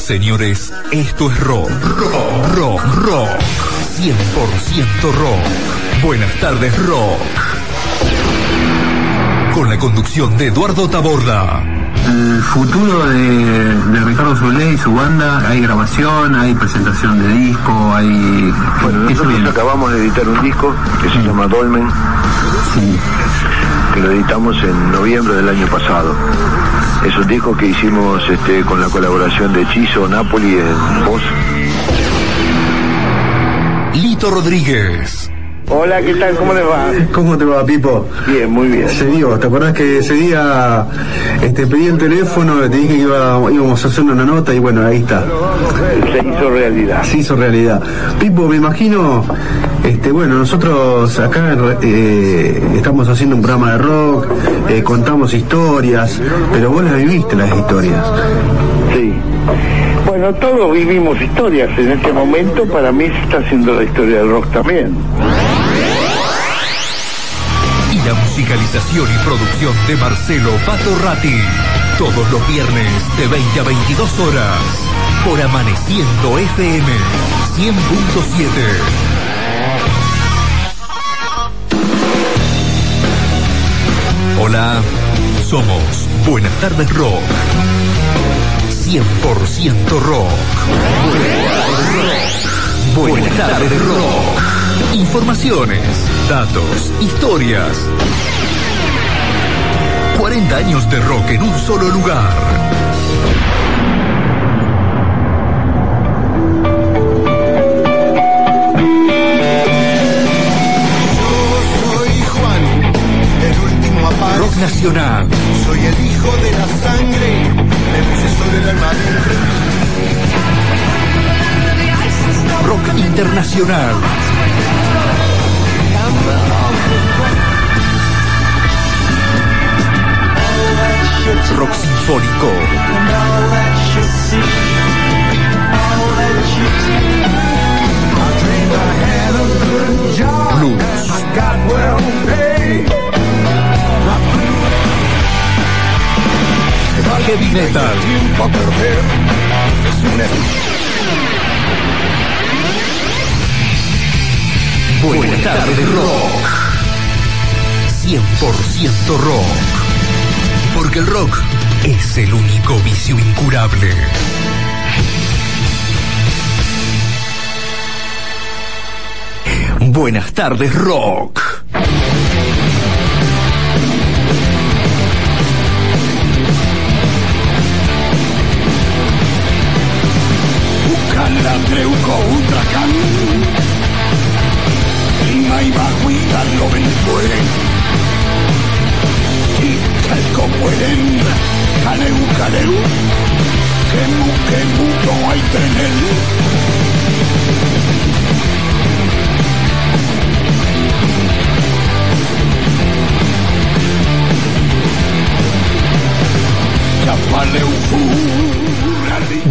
Señores, esto es rock. Rock, rock, rock. 100% rock. Buenas tardes, rock. Con la conducción de Eduardo Taborda. El futuro de Ricardo Solé y su banda, hay grabación, hay presentación de disco, hay... Bueno, nosotros acabamos de editar un disco que se llama Dolmen. Sí. Que lo editamos en noviembre del año pasado. Es un disco que hicimos con la colaboración de Chiso Napoli en voz. Lito Rodríguez. Hola, ¿qué tal? ¿Cómo les va? ¿Cómo te va, Pipo? Bien, muy bien. Ese día, ¿te acordás que ese día pedí el teléfono, te dije que íbamos a hacer una nota y bueno, ahí está? Se hizo realidad. Se hizo realidad. Pipo, me imagino, nosotros acá estamos haciendo un programa de rock, contamos historias, pero vos las viviste, las historias. Sí. Bueno, todos vivimos historias en este momento, para mí se está haciendo la historia del rock también. La musicalización y producción de Marcelo Pato Ratti. Todos los viernes de 20 a 22 horas. Por Amaneciendo FM 100.7. Hola, somos Buenas Tardes Rock. 100% rock. Buenas Tardes Rock. Informaciones, datos, historias. 40 años de rock en un solo lugar. Yo soy Juan, el último aparte. Rock nacional. Soy el hijo de la sangre, el sucesor del alma del rey. Rock internacional. Rock sinfónico. Blues. Heavy metal. Buenas tardes, rock. 100% rock. Porque el rock es el único vicio incurable. Buenas tardes, rock. Ucala, treuco, utracán. Lima y baguita lo vendré. Talco pueden, caleu, que mucho hay tener.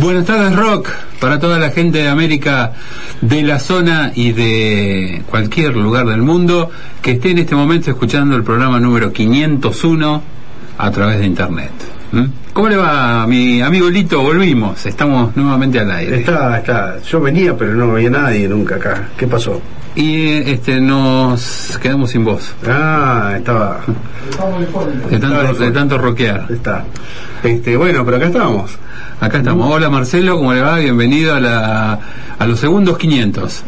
Buenas tardes, rock, para toda la gente de América, de la zona y de cualquier lugar del mundo que esté en este momento escuchando el programa número 501. A través de internet. ¿Cómo le va a mi amigo Lito? Volvimos, estamos nuevamente al aire. Está, yo venía pero no había nadie nunca acá. ¿Qué pasó? Y nos quedamos sin voz. De tanto rockear. Está. Bueno, pero acá estamos. Acá estamos. Hola Marcelo, ¿cómo le va? Bienvenido a los segundos 500.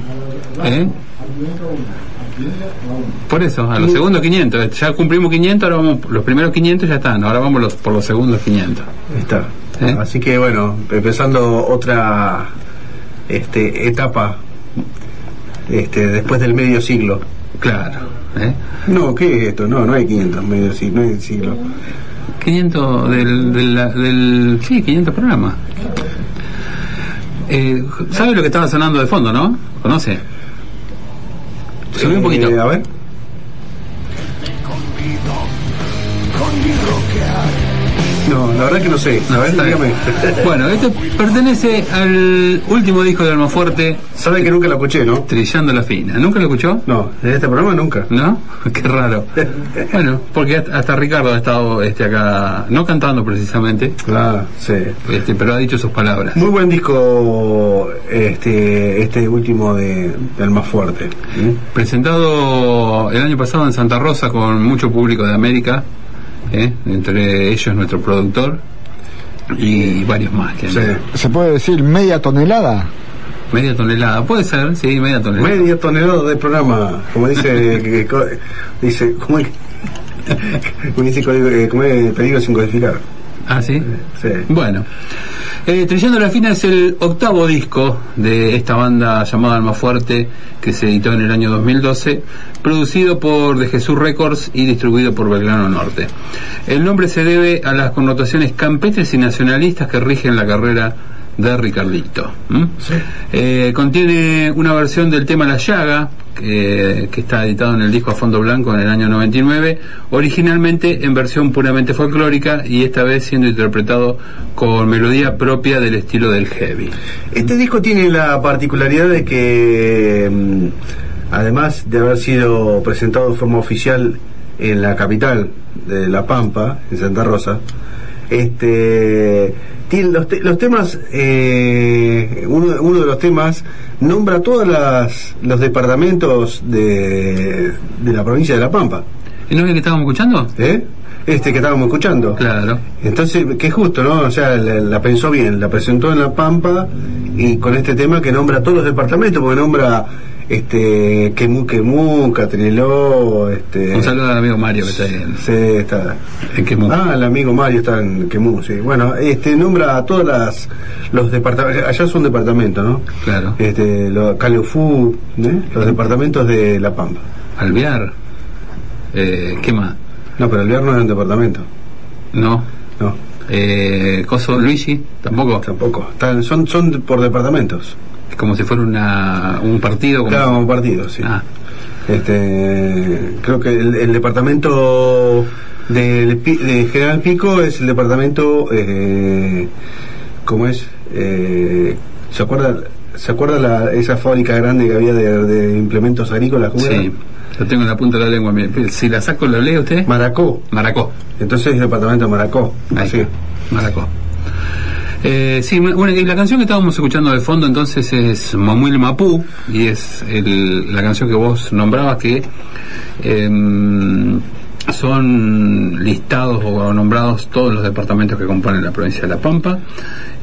Por eso, a los segundos 500. Ya cumplimos 500, ahora vamos. Los primeros 500 ya están, ahora vamos por los segundos 500. Está. Así que bueno, empezando otra etapa después del medio siglo. Claro. No, ¿qué es esto? No hay 500, medio siglo, no hay siglo. 500 del sí, 500 programas. ¿Sabes lo que estaba sonando de fondo, no? ¿Conoce? Subí un poquito. A ver. Te convido con mi rockear. No, la verdad que no sé. La verdad, dígame. Bueno, esto pertenece al último disco de Almafuerte. Sabe que nunca lo escuché, ¿no? Trillando la fina. ¿Nunca lo escuchó? No, en este programa nunca. ¿No? Qué raro. Bueno, porque hasta Ricardo ha estado acá, no cantando precisamente. Ah, sí. Pero ha dicho sus palabras. Muy buen disco este último de Almafuerte. ¿Eh? Presentado el año pasado en Santa Rosa con mucho público de América. Entre ellos nuestro productor y varios más que ¿Se puede decir media tonelada? Media tonelada, puede ser, sí, media tonelada. Media tonelada de programa, como dice dice, ¿cómo es? Como dice peligro sin codificar. Ah, ¿sí? Sí. Bueno, Trillando la Fina es el octavo disco de esta banda llamada Almafuerte, que se editó en el año 2012, producido por De Jesús Records y distribuido por Belgrano Norte. El nombre se debe a las connotaciones campestres y nacionalistas que rigen la carrera de Ricardito. Sí. Contiene una versión del tema La Llaga, que está editado en el disco A Fondo Blanco en el año 99, originalmente en versión puramente folclórica, y esta vez siendo interpretado con melodía propia del estilo del heavy. Este disco tiene la particularidad de que, además de haber sido presentado de forma oficial en la capital de La Pampa, en Santa Rosa, los temas, uno de los temas nombra todos los departamentos de la provincia de La Pampa. ¿El nombre que estábamos escuchando? Este que estábamos escuchando. Claro. Entonces, que justo, ¿no? O sea, la pensó bien, la presentó en La Pampa y con este tema que nombra todos los departamentos, porque nombra Quemú, Catriló, Un saludo al amigo Mario que está ahí. Sí, está en Quemú. Ah, el amigo Mario está en Quemú, sí. Bueno, nombra a todas los departamentos, allá son departamentos, ¿no? Claro. Caleufú, los departamentos de La Pampa. Alvear. ¿Qué más? No, pero Alvear no es un departamento. No. No. Coso Luigi, tampoco. Tampoco. Son por departamentos. Como si fuera un partido. Como claro, un partido, sí. Ah. Creo que el departamento de General Pico es el departamento, ¿cómo es? ¿Se acuerda esa fábrica grande que había de implementos agrícolas? ¿Cómo era? Sí. Lo tengo en la punta de la lengua. Si la saco, ¿lo lee usted? Maracó. Entonces el departamento de Maracó. Así. Maracó. Sí, bueno, y la canción que estábamos escuchando de fondo entonces es Mamuil Mapú, y es la canción que vos nombrabas, que son listados o nombrados todos los departamentos que componen la provincia de La Pampa,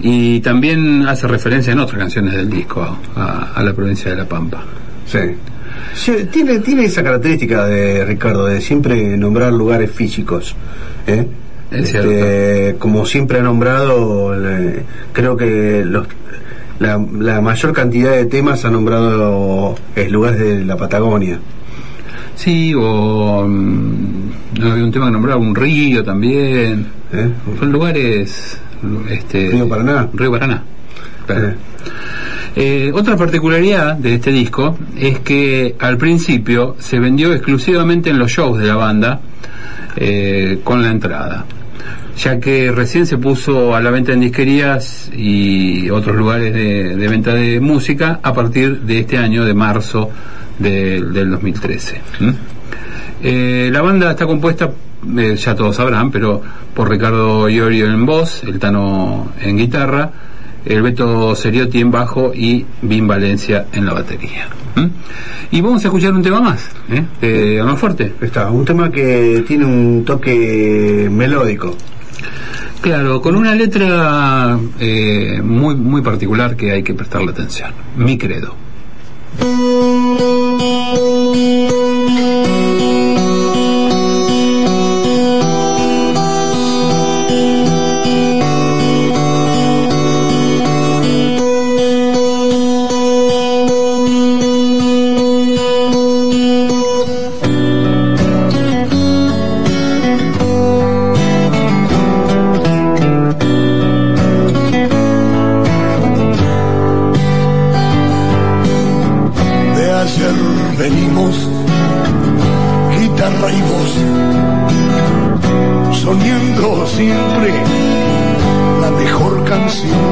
y también hace referencia en otras canciones del disco a la provincia de La Pampa. Sí. Sí, tiene esa característica de Ricardo de siempre nombrar lugares físicos, como siempre ha nombrado, creo que la mayor cantidad de temas ha nombrado lugares de la Patagonia. Sí, o había un tema que nombraba un río también. Son lugares, Río Paraná. Claro. Otra particularidad de este disco es que al principio se vendió exclusivamente en los shows de la banda, con la entrada, ya que recién se puso a la venta en disquerías y otros lugares de venta de música a partir de este año, de marzo del 2013. La banda está compuesta, ya todos sabrán, pero por Ricardo Iorio en voz, el Tano en guitarra, el Beto Seriotti en bajo y Vin Valencia en la batería. Y vamos a escuchar un tema más, de Almafuerte. Está, un tema que tiene un toque melódico. Claro, con una letra muy, muy particular que hay que prestarle atención. Mi credo. Venimos, guitarra y voz, soñando siempre la mejor canción.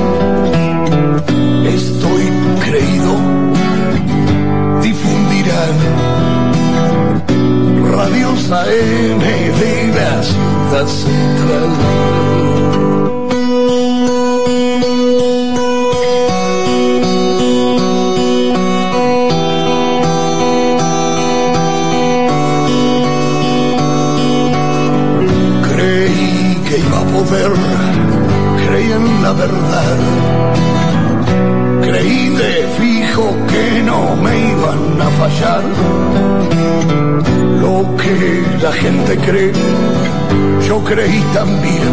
Estoy creído, difundirán radios AM de la ciudad central. Creí en la verdad, creí de fijo que no me iban a fallar. Lo que la gente cree, yo creí también.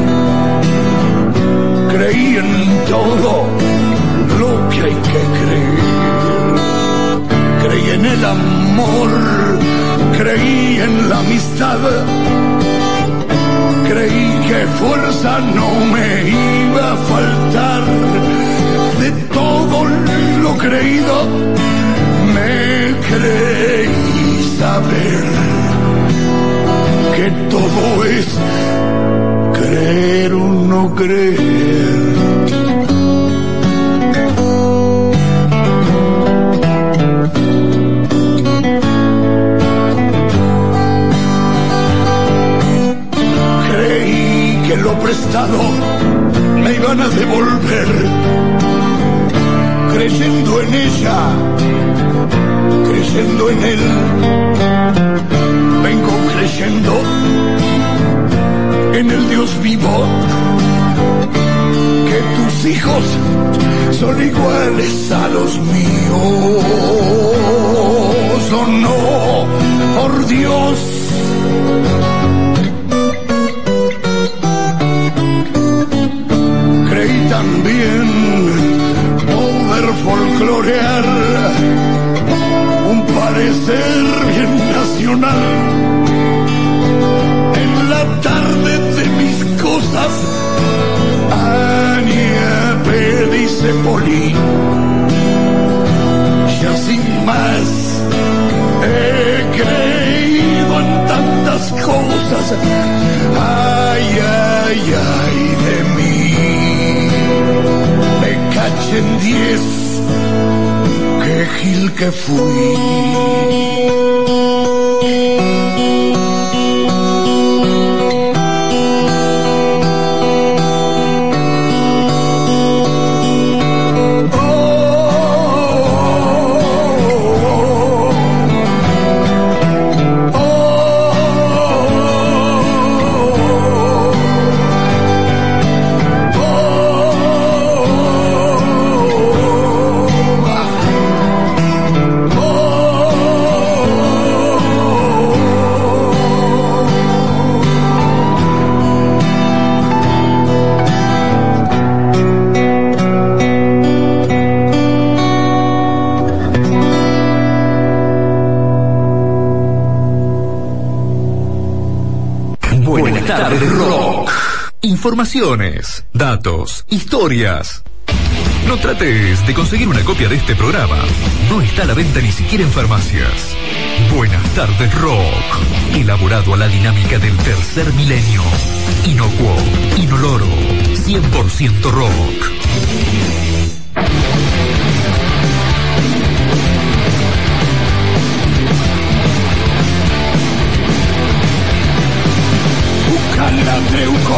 Creí en todo lo que hay que creer. Creí en el amor, creí en la amistad. Creí que fuerza no me iba a faltar. De todo lo creído me creí saber que todo es creer o no creer. Lo prestado me iban a devolver, creyendo en ella, creyendo en él. Vengo creyendo en el Dios vivo, que tus hijos son iguales a los míos. Oh no, por Dios. También poder folclorear un parecer bien nacional en la tarde de mis cosas. Añepe, dice Poli, ya sin más he creído en tantas cosas. Ay, ay, ay de mí. En 10, qué gil que fui. Informaciones, datos, historias. No trates de conseguir una copia de este programa. No está a la venta ni siquiera en farmacias. Buenas tardes Rock. Elaborado a la dinámica del tercer milenio. Inocuo, inoloro, 100% rock. Treuco,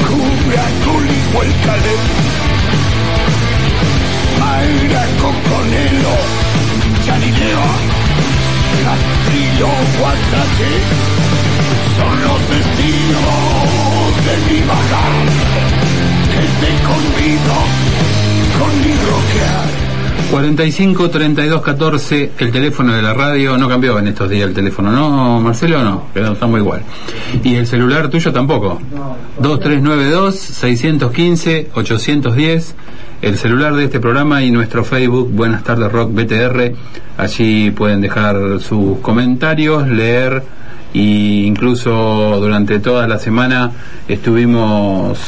Cubra, Culi, Huelcale, Maera, Coconelo, Charileo, Castillo, Guatrache, son los destinos de mi vagar, que te convido con mi roquear. 45 32 14, el teléfono de la radio. No cambió en estos días el teléfono, ¿no, Marcelo? No, quedó, estamos igual. ¿Y el celular tuyo tampoco? 2392 615 810, el celular de este programa, y nuestro Facebook, Buenas Tardes Rock BTR. Allí pueden dejar sus comentarios, leer, y incluso durante toda la semana estuvimos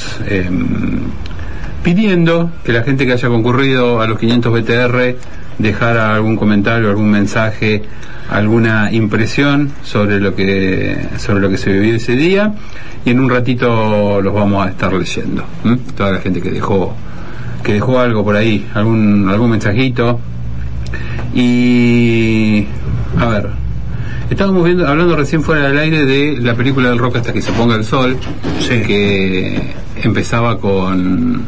pidiendo que la gente que haya concurrido a los 500 BTR dejara algún comentario, algún mensaje, alguna impresión sobre lo que se vivió ese día, y en un ratito los vamos a estar leyendo. Toda la gente que dejó algo por ahí, algún mensajito. Y a ver, estábamos hablando recién fuera del aire de la película del rock Hasta que se ponga el sol, sí, que empezaba con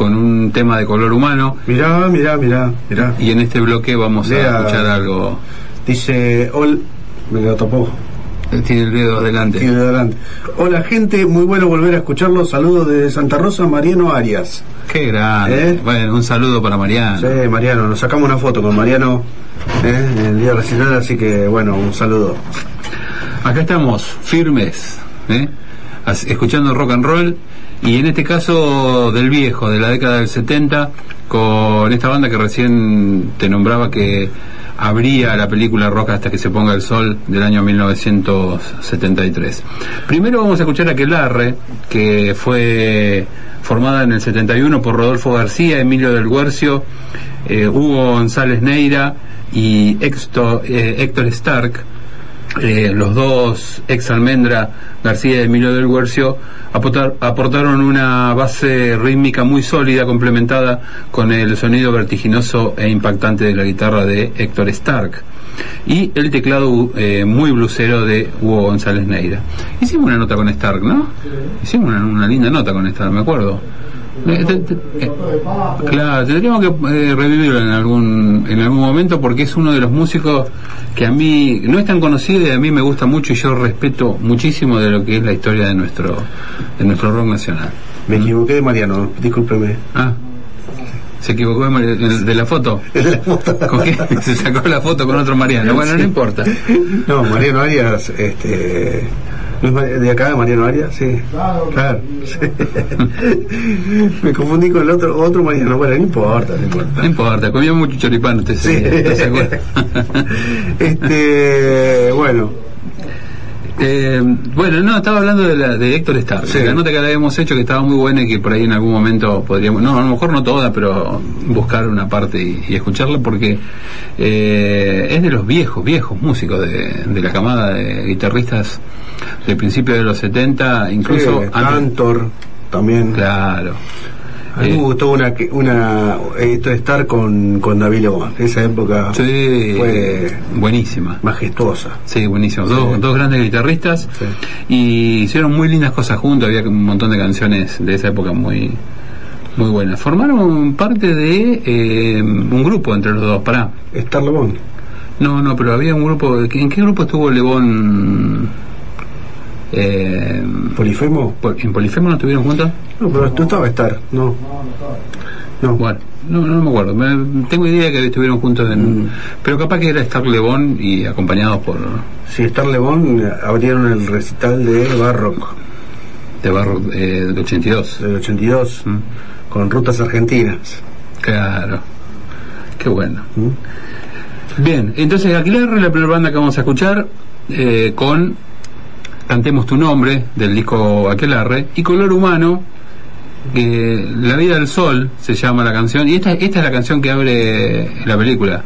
un tema de Color Humano. Mirá. Y en este bloque vamos a escuchar algo. Dice, hola, me lo tapó. Tiene el dedo adelante. Hola gente, muy bueno volver a escucharlos. Saludos desde Santa Rosa, Mariano Arias. Qué grande. Bueno, un saludo para Mariano. Sí, Mariano, nos sacamos una foto con Mariano el día recital, así que bueno, un saludo. Acá estamos, firmes, escuchando rock and roll, y en este caso del viejo, de la década del 70, con esta banda que recién te nombraba que abría la película rock Hasta que se ponga el sol, del año 1973. Primero vamos a escuchar a Aquelarre, que fue formada en el 71 por Rodolfo García, Emilio del Guercio, Hugo González Neira y Héctor Starc. Los dos ex Almendra, García y Emilio del Guercio, aportaron una base rítmica muy sólida, complementada con el sonido vertiginoso e impactante de la guitarra de Héctor Starc y el teclado muy blusero de Hugo González Neira. Hicimos una nota con Starc, ¿no? Hicimos una linda nota con Starc, me acuerdo. Claro, tendríamos que revivirlo en algún momento, porque es uno de los músicos que a mí no es tan conocido y a mí me gusta mucho, y yo respeto muchísimo de lo que es la historia de nuestro rock nacional. Me equivoqué de Mariano, discúlpeme. Se equivocó de la foto. ¿Con qué? Se sacó la foto con otro Mariano. Bueno, sí. No importa. No, Mariano Arias, de acá, Mariano Arias, sí. Claro. Sí. Me confundí con el otro Mariano. Bueno, no importa. Comía mucho choripán, usted se acuerda. No, estaba hablando de Héctor Starc, sí. La nota que habíamos hecho, que estaba muy buena, y que por ahí en algún momento podríamos, no, a lo mejor no toda, pero buscar una parte y escucharla, porque es de los viejos músicos de la camada de guitarristas de principios de los 70, incluso sí, Cantor también. Claro. A mí me gustó una Héctor Starc con David Lebón. Esa época fue buenísima, majestuosa. Sí, buenísimo. Dos grandes guitarristas, y hicieron muy lindas cosas juntos. Había un montón de canciones de esa época muy, muy buenas. Formaron parte de un grupo entre los dos. Para Starc Lebón. No, pero había un grupo. ¿En qué grupo estuvo Lebón? ¿Polifemo? ¿En Polifemo no estuvieron juntos? No, pero tú estabas Starc, no. No. Bueno, no me acuerdo. Tengo idea que estuvieron juntos en... Pero capaz que era Starc Lebón y acompañados por... Sí, Starc Lebón abrieron el recital de Barroco. De Barroco, del 82. Del 82, con Rutas Argentinas. Claro. Qué bueno. Bien, entonces Aquelarre, la primera banda que vamos a escuchar, con... Cantemos tu nombre, del disco Aquelarre, y Color Humano, La vida del sol se llama la canción, y esta es la canción que abre la película.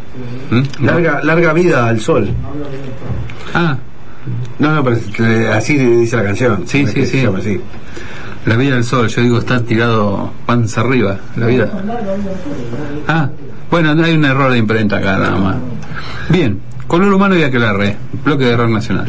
Larga vida al sol. No, pero así dice la canción. Sí. Se llama así. La vida del sol, yo digo, está tirado panza arriba. La vida. Bueno, hay un error de imprenta acá nada más. Bien, Color Humano y Aquelarre, bloque de rock nacional.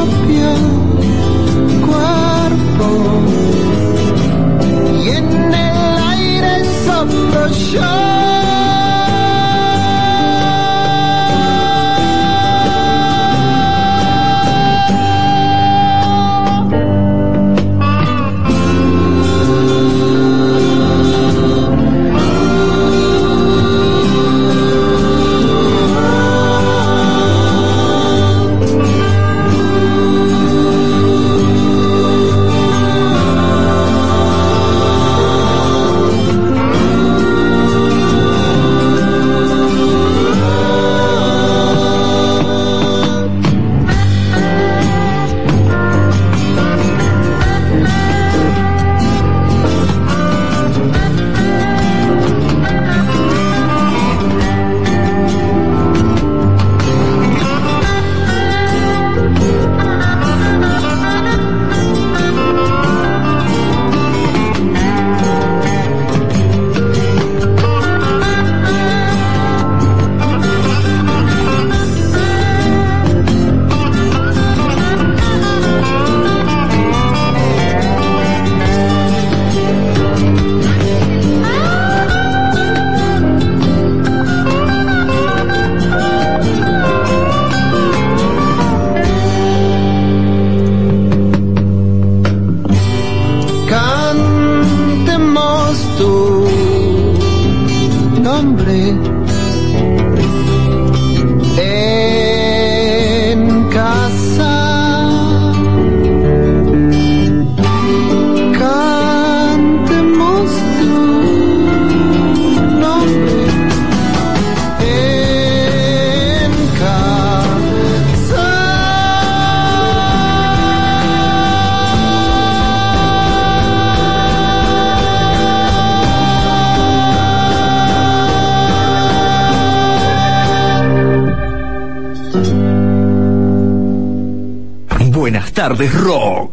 propio cuerpo y en el aire soplo yo. De rock.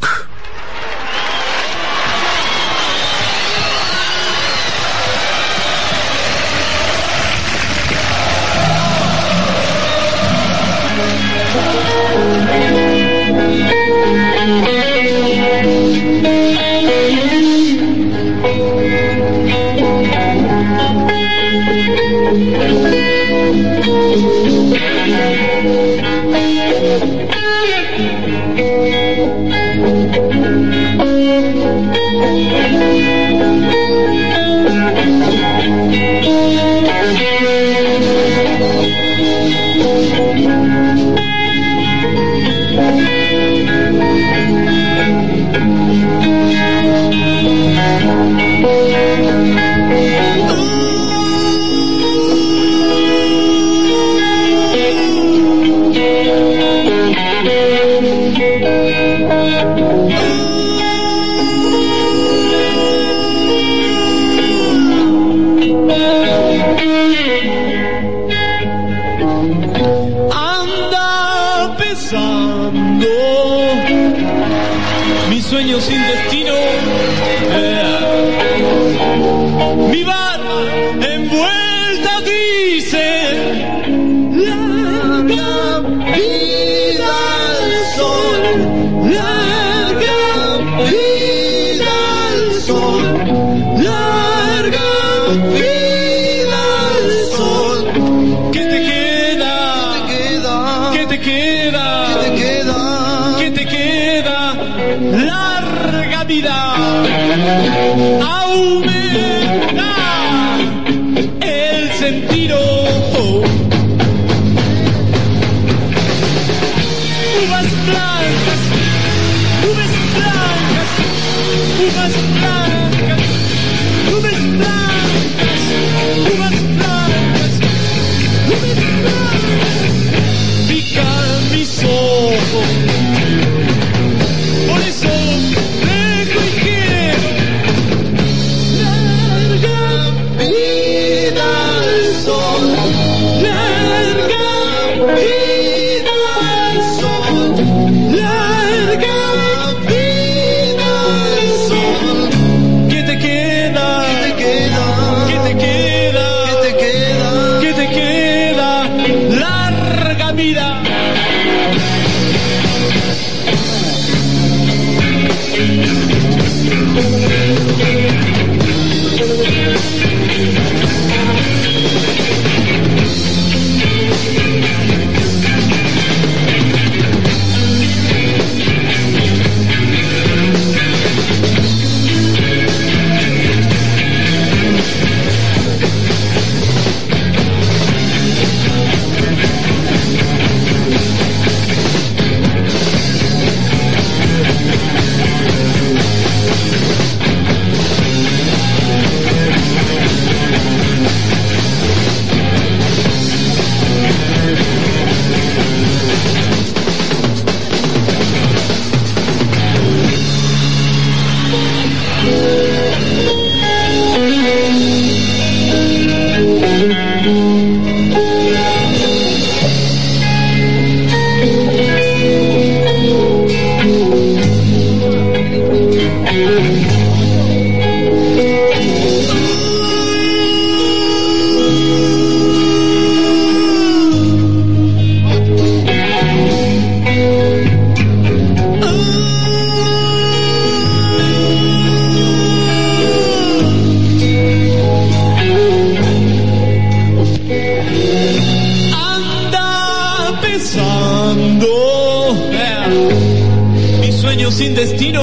mi sueño sin destino,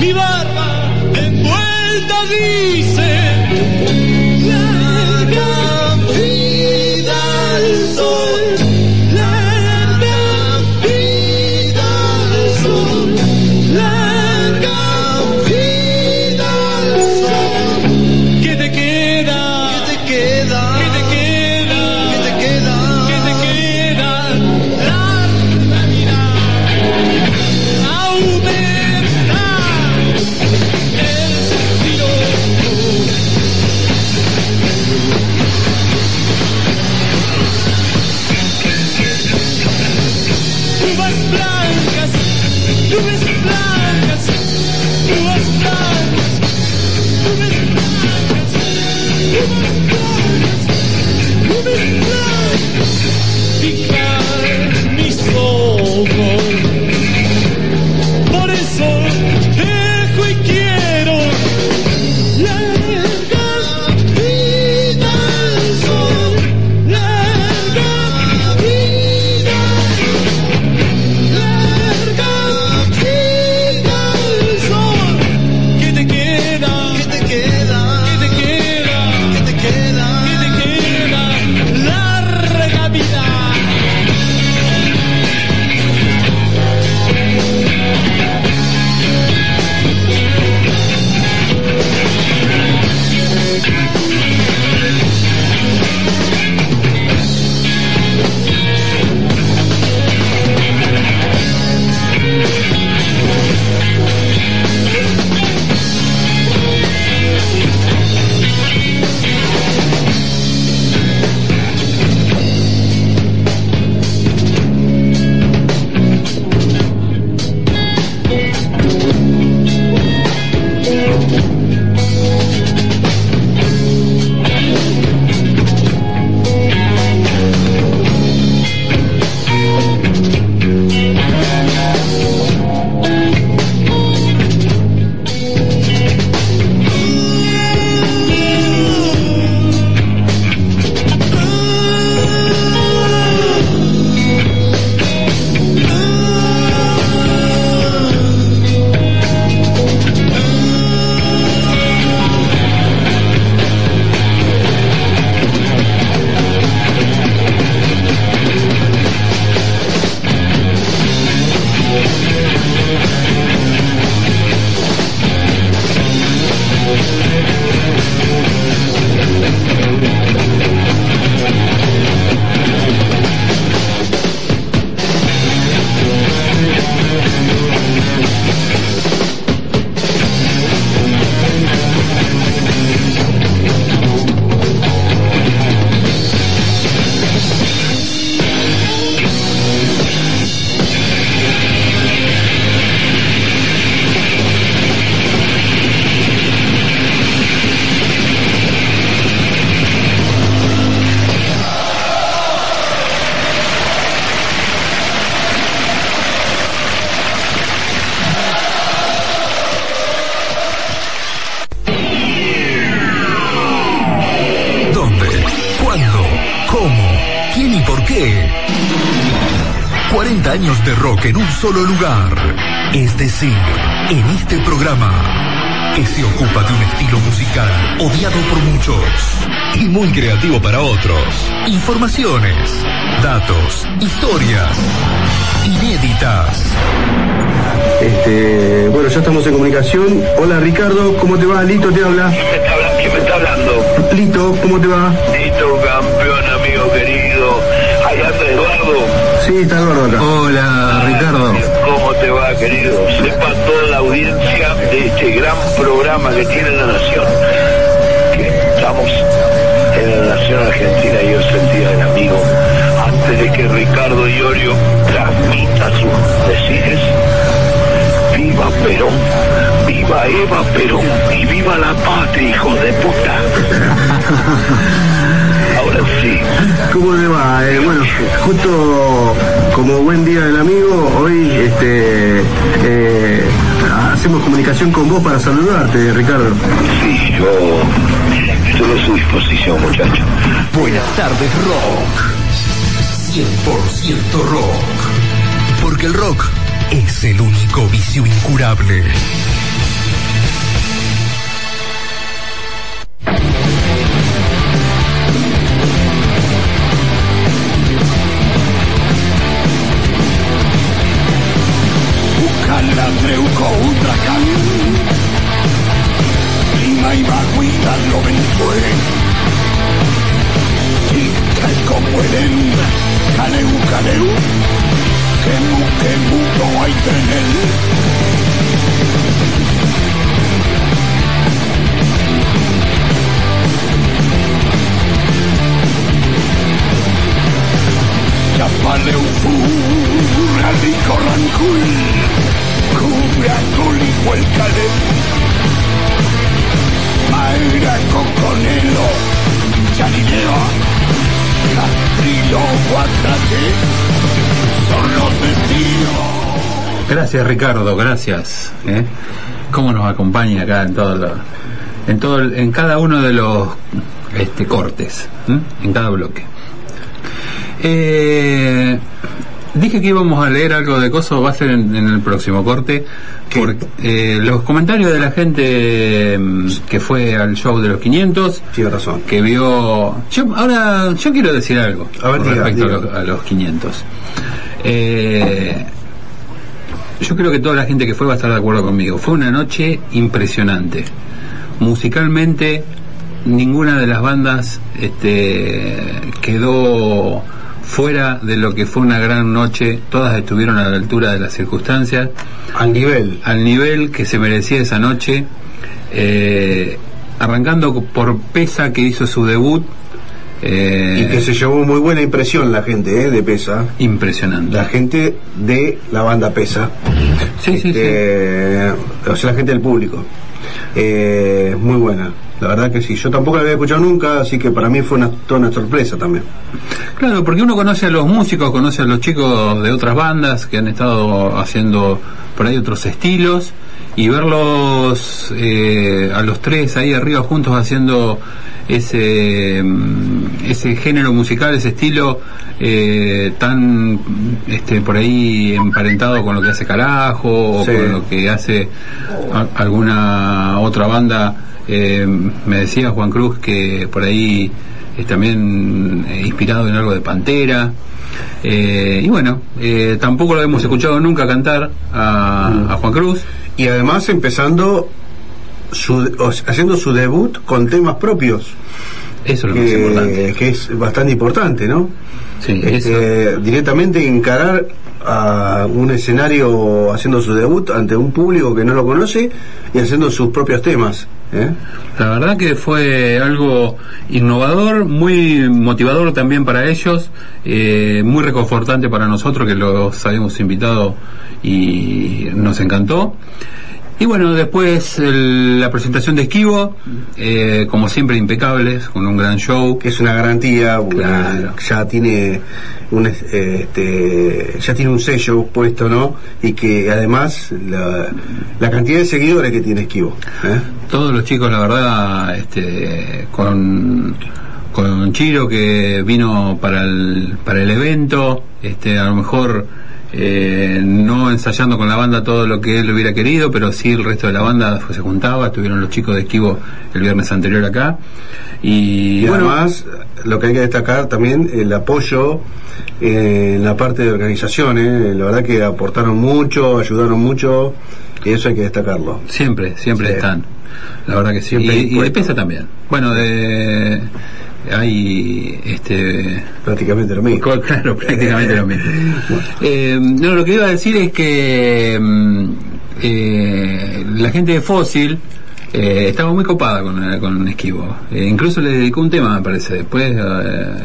mi barba envuelta dice larga vida al sol, larga vida al sol, larga vida al sol. ¿Qué te queda? ¿Qué te queda? En un solo lugar, es decir, en este programa que se ocupa de un estilo musical odiado por muchos y muy creativo para otros. Informaciones, datos, historias inéditas. Bueno, ya estamos en comunicación. Hola Ricardo, ¿cómo te va? Lito te habla. ¿Quién me está hablando? Lito, ¿cómo te va? Lito, campeón, amigo querido. Ahí anda Eduardo. Sí, está Eduardo acá. Hola, Ricardo. ¿Cómo te va, querido? Sepa toda la audiencia de este gran programa que tiene la Nación. Que estamos en la Nación Argentina y yo sentía el amigo. Antes de que Ricardo Iorio transmita sus decides, viva Perón, viva Eva Perón y viva la patria, hijo de puta. Ahora sí. ¿Cómo te va? Bueno, justo como buen día del amigo, hoy hacemos comunicación con vos para saludarte, Ricardo. Sí, yo estoy a su disposición, muchacho. Buenas tardes, Rock. 100% rock. Porque el rock es el único vicio incurable. Ucalatreuco Ultracán, Lima y Baguita lo ventué. Calco pueden, caleu, caleu, que mucho hay tener. Chapaleu, furra, rico, rancul, cubra, tuli, huelcale, maera, coconelo, chalineo. Gracias Ricardo, gracias. Cómo nos acompaña acá en todo lo, en cada uno de los cortes, en cada bloque. Dije que íbamos a leer algo de coso, va a ser en el próximo corte. Porque, los comentarios de la gente que fue al show de los 500, tiene razón, que vio. Yo quiero decir algo respecto a los 500. Yo creo que toda la gente que fue va a estar de acuerdo conmigo. Fue una noche impresionante. Musicalmente, ninguna de las bandas quedó fuera de lo que fue una gran noche. Todas estuvieron a la altura de las circunstancias, al nivel que se merecía esa noche, arrancando por Pesa, que hizo su debut, y que se llevó muy buena impresión la gente de Pesa, impresionante, la gente de la banda Pesa, sí. O sea, la gente del público, muy buena. La verdad que sí, yo tampoco la había escuchado nunca, así que para mí fue toda una sorpresa también. Claro, porque uno conoce a los músicos, conoce a los chicos de otras bandas que han estado haciendo por ahí otros estilos, y verlos a los tres ahí arriba juntos haciendo ese género musical, ese estilo tan por ahí emparentado con lo que hace Carajo, o con lo que hace alguna otra banda. Me decía Juan Cruz que por ahí es también inspirado en algo de Pantera, y bueno, tampoco lo hemos escuchado nunca cantar a Juan Cruz, y además empezando haciendo su debut con temas propios. Eso es lo más importante, que es bastante importante, ¿no? Sí, eso. Directamente encarar a un escenario haciendo su debut ante un público que no lo conoce y haciendo sus propios temas. La verdad que fue algo innovador, muy motivador también para ellos, muy reconfortante para nosotros que los habíamos invitado, y nos encantó. Y bueno, después la presentación de Esquivo, como siempre impecables, con un gran show, que es una garantía, claro. Ya tiene un sello puesto, ¿no? Y que además la cantidad de seguidores que tiene Esquivo, todos los chicos, la verdad, con Chiro, que vino para el evento, a lo mejor no ensayando con la banda todo lo que él hubiera querido, pero sí el resto de la banda se juntaba. Estuvieron los chicos de Esquivo el viernes anterior acá, y bueno, además lo que hay que destacar también el apoyo en la parte de organización, la verdad que aportaron mucho, ayudaron mucho, y eso hay que destacarlo. Siempre están, la verdad que siempre, y de Pesa también, bueno, de hay prácticamente lo mismo. Claro, prácticamente lo mismo. No, lo que iba a decir es que la gente de Fósil estaba muy copada con Esquivo, incluso le dedicó un tema, me parece, después.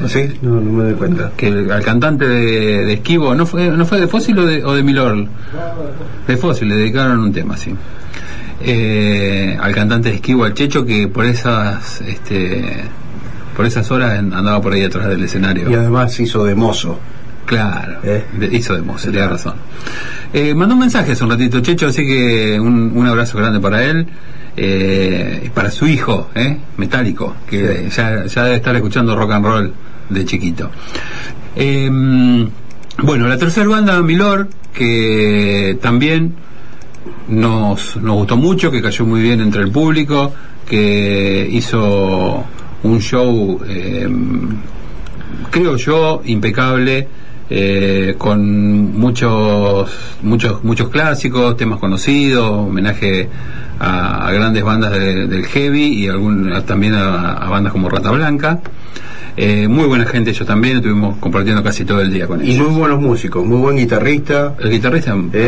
¿Sí? No me doy cuenta que al cantante de Esquivo no fue de Fósil o de Milor, de Fósil le dedicaron un tema, sí. Al cantante de Esquivo, al Checho, que por esas por esas horas andaba por ahí atrás del escenario. Y además hizo de mozo. Claro, hizo de mozo, tenía razón. Mandó un mensaje hace un ratito, Checho, así que un abrazo grande para él, para su hijo, metálico, que ya debe estar escuchando rock and roll de chiquito. Bueno, la tercera banda, Milor, que también nos gustó mucho, que cayó muy bien entre el público, que hizo un show, creo yo, impecable, con muchos clásicos, temas conocidos, homenaje a grandes bandas del heavy y también a bandas como Rata Blanca. Muy buena gente ellos también, estuvimos compartiendo casi todo el día con ellos. Y muy buenos músicos, muy buen guitarrista. El guitarrista sí.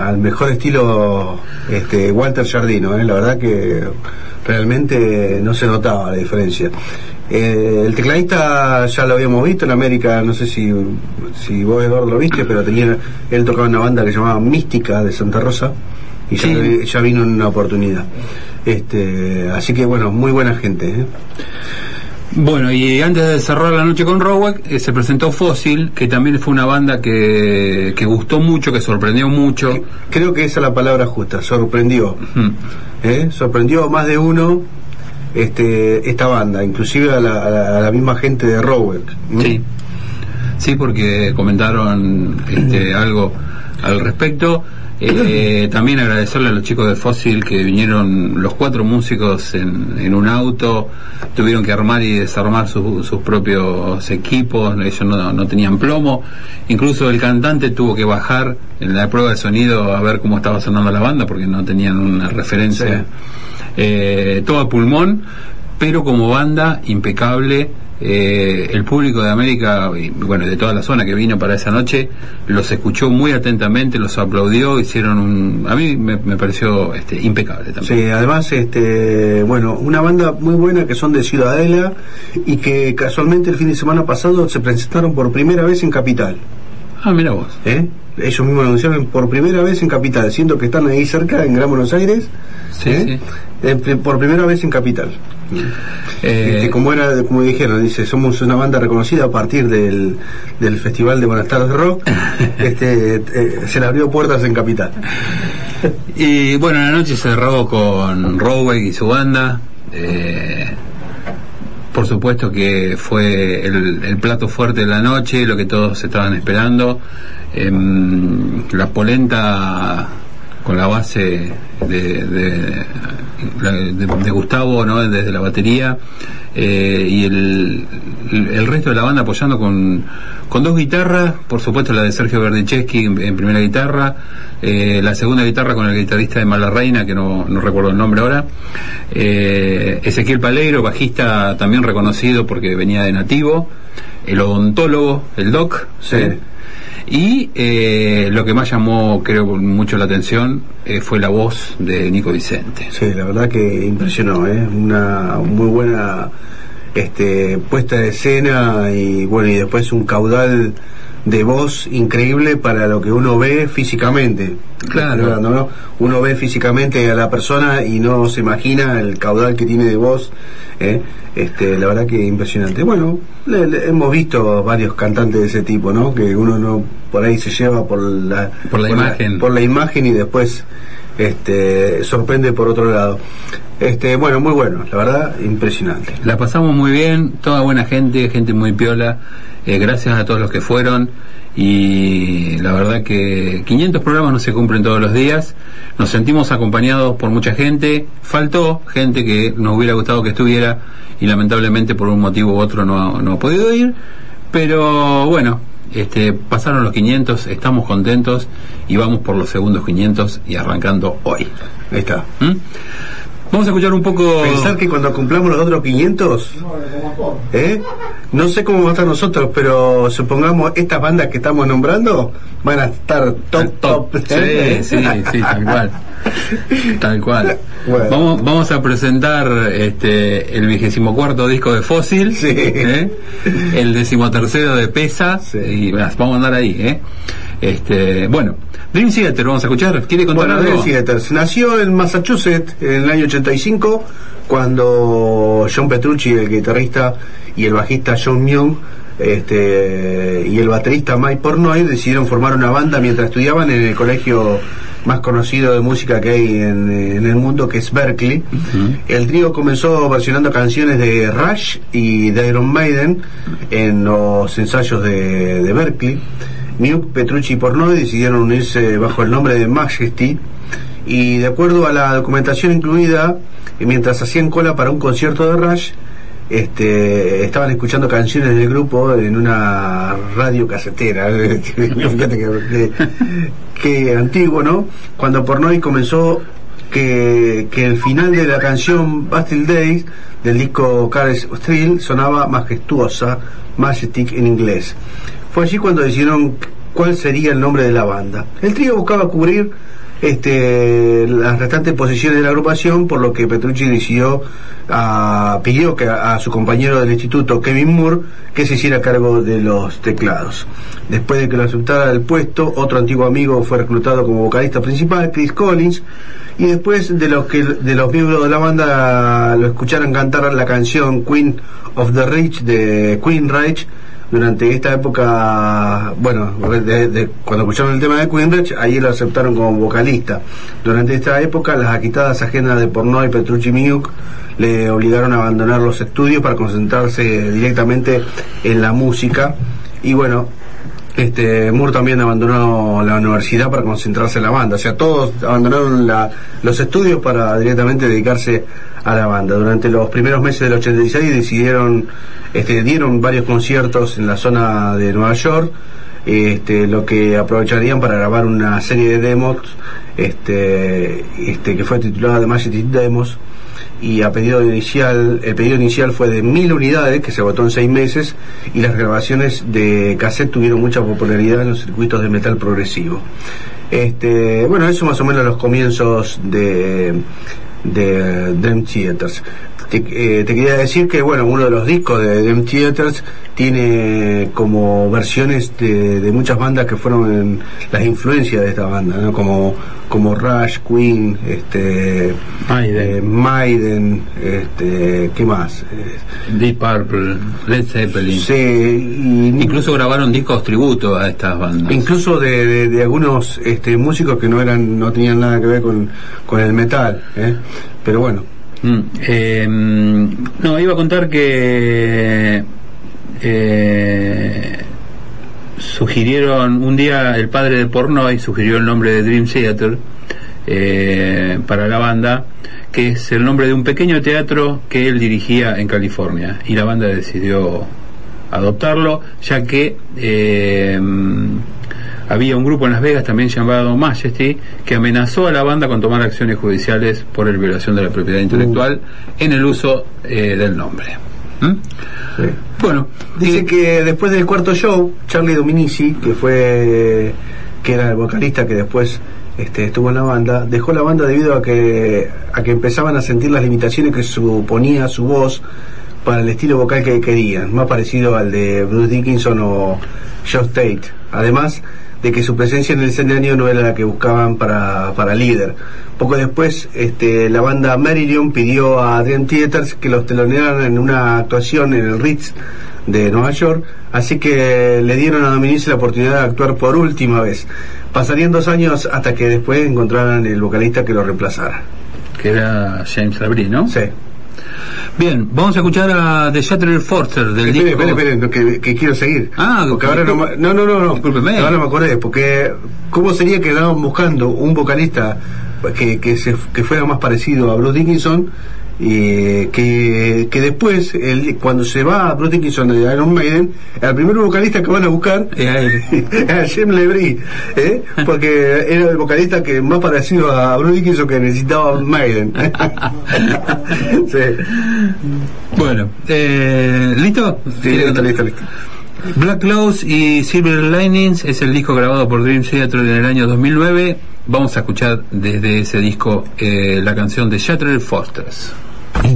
Al mejor estilo Walter Giardino, la verdad que realmente no se notaba la diferencia. El tecladista ya lo habíamos visto en América, no sé si vos, Eduardo, lo viste, pero él tocaba una banda que se llamaba Mística de Santa Rosa y sí, ya vino en una oportunidad. Así que bueno, muy buena gente, ¿eh? Bueno, y antes de cerrar la noche con Rowek, se presentó Fósil, que también fue una banda que gustó mucho, que sorprendió mucho. Creo que esa es la palabra justa, sorprendió. Uh-huh. Sorprendió a más de uno esta banda, inclusive a la misma gente de Rowek. Sí, porque comentaron algo al respecto. También agradecerle a los chicos de Fósil, que vinieron los 4 músicos en un auto, tuvieron que armar y desarmar sus propios equipos, ellos no tenían plomo, incluso el cantante tuvo que bajar en la prueba de sonido a ver cómo estaba sonando la banda porque no tenían una referencia. Sí. Todo a pulmón, pero como banda impecable. El público de América y bueno, de toda la zona que vino para esa noche, los escuchó muy atentamente, los aplaudió, hicieron a mí me pareció impecable también. Sí, además bueno, una banda muy buena que son de Ciudadela y que casualmente el fin de semana pasado se presentaron por primera vez en Capital. Ah, mira vos. Ellos mismos anunciaron por primera vez en Capital, siendo que están ahí cerca en Gran Buenos Aires. Sí, sí. Por primera vez en Capital. Como dijeron, dice, somos una banda reconocida a partir del Festival de Buenas Tardes Rock. Se le abrió puertas en Capital. Y bueno, la noche cerró con Rowek y su banda. Por supuesto que fue el plato fuerte de la noche, lo que todos estaban esperando. La polenta con la base de Gustavo, ¿no?, desde la batería, y el resto de la banda apoyando con 2 guitarras, por supuesto la de Sergio Verdicheschi en primera guitarra, la segunda guitarra con el guitarrista de Mala Reina, que no recuerdo el nombre ahora, Ezequiel Paleiro, bajista también reconocido porque venía de Nativo, el odontólogo, el Doc. Sí. Y lo que más llamó, creo, mucho la atención fue la voz de Nico Vicente. Sí, la verdad que impresionó, una muy buena puesta de escena y bueno, y después un caudal de voz increíble para lo que uno ve físicamente. Claro, ¿no? Uno ve físicamente a la persona y no se imagina el caudal que tiene de voz, la verdad que impresionante. Bueno, hemos visto varios cantantes de ese tipo, ¿no? Que uno no por ahí se lleva por la imagen, por la imagen, y después sorprende por otro lado. Bueno, muy bueno, la verdad, impresionante. La pasamos muy bien, toda buena gente, gente muy piola. Gracias a todos los que fueron, y la verdad que 500 programas no se cumplen todos los días. Nos sentimos acompañados por mucha gente. Faltó gente que nos hubiera gustado que estuviera y lamentablemente por un motivo u otro no ha podido ir, pero bueno, pasaron los 500, estamos contentos y vamos por los segundos 500 y arrancando hoy. Ahí está. Vamos a escuchar un poco. Pensar que cuando cumplamos los otros 500, no sé cómo va a estar nosotros, pero supongamos estas bandas que estamos nombrando van a estar top. Sí, tal cual. Bueno. Vamos a presentar el 24º disco de Fósil, sí. El 13º de Pesa, sí. Y vamos a andar ahí, bueno, Dream Theater, vamos a escuchar. ¿Quiere contar algo? Dream Theater nació en Massachusetts en el año 85, cuando John Petrucci, el guitarrista, y el bajista John Myung, y el baterista Mike Portnoy decidieron formar una banda mientras estudiaban en el colegio más conocido de música que hay en el mundo, que es Berklee. Uh-huh. El trío comenzó versionando canciones de Rush y de Iron Maiden en los ensayos de Berklee. Nuke, Petrucci y Pornoy decidieron unirse bajo el nombre de Majesty, y de acuerdo a la documentación incluida, mientras hacían cola para un concierto de Rush, estaban escuchando canciones del grupo en una radio casetera. que antiguo, ¿no? Cuando Pornoy comenzó que el final de la canción Bastille Days del disco Cars Thrill sonaba majestuosa, majestic en inglés. Fue allí cuando decidieron cuál sería el nombre de la banda. El trío buscaba cubrir las restantes posiciones de la agrupación, por lo que Petrucci pidió a su compañero del instituto, Kevin Moore, que se hiciera cargo de los teclados. Después de que lo aceptara el puesto, otro antiguo amigo fue reclutado como vocalista principal, Chris Collins, y después de los miembros de la banda lo escucharan cantar la canción Queen of the Rich de Queenrage. Durante esta época, bueno, cuando escucharon el tema de Queenrage, ahí lo aceptaron como vocalista. Durante esta época, las agitadas agendas de Pornoy, Petrucci y Miuk le obligaron a abandonar los estudios para concentrarse directamente en la música. Y bueno, Moore también abandonó la universidad para concentrarse en la banda. O sea, todos abandonaron los estudios para directamente dedicarse a la banda. Durante los primeros meses del 86 dieron varios conciertos en la zona de Nueva York, lo que aprovecharían para grabar una serie de demos que fue titulada The Majestic Demos, y el pedido inicial fue de 1000 unidades, que se agotó en 6 meses, y las grabaciones de cassette tuvieron mucha popularidad en los circuitos de metal progresivo. Bueno, eso más o menos los comienzos de Dream Theaters. Te quería decir que, bueno, uno de los discos de Dream Theaters tiene como versiones de muchas bandas que fueron las influencias de esta banda, ¿no? Como Rush, Queen, Maiden, ¿qué más? Deep Purple, Led Zeppelin. Sí, incluso grabaron discos tributo a estas bandas. Incluso de algunos músicos que no tenían nada que ver con el metal, ¿eh? Pero bueno. No, iba a contar que sugirieron un día, el padre de Pornoy sugirió el nombre de Dream Theater para la banda, que es el nombre de un pequeño teatro que él dirigía en California, y la banda decidió adoptarlo, ya que había un grupo en Las Vegas también llamado Majesty, que amenazó a la banda con tomar acciones judiciales por la violación de la propiedad intelectual en el uso del nombre. Sí. Bueno, dice que después del cuarto show, Charlie Dominici, que era el vocalista que después estuvo en la banda, dejó la banda debido a que empezaban a sentir las limitaciones que suponía su voz para el estilo vocal que querían, más parecido al de Bruce Dickinson o Josh Tate, además de que su presencia en el escenario no era la que buscaban para líder. Poco después, la banda Marillion pidió a Dream Theaters que los telonearan en una actuación en el Ritz de Nueva York, así que le dieron a Dominici la oportunidad de actuar por última vez. Pasarían 2 años hasta que después encontraran el vocalista que lo reemplazara, que era James Labrie, ¿no? Sí. Bien, vamos a escuchar a The Shattered Forster del disco. Esperen, que quiero seguir. Porque ahora no, discúlpeme. Ahora me acordé, porque ¿cómo sería que andaban buscando un vocalista que fuera más parecido a Bruce Dickinson? Y que después, cuando se va a Bruce Dickinson de Iron Maiden, el primer vocalista que van a buscar es Jim Labrie, porque era el vocalista que más parecido a Bruce Dickinson que necesitaba Maiden. Sí. Bueno, ¿listo? Sí, listo. Black Clouds y Silver Linings es el disco grabado por Dream Theater en el año 2009. Vamos a escuchar desde ese disco la canción de Shattered Forsters.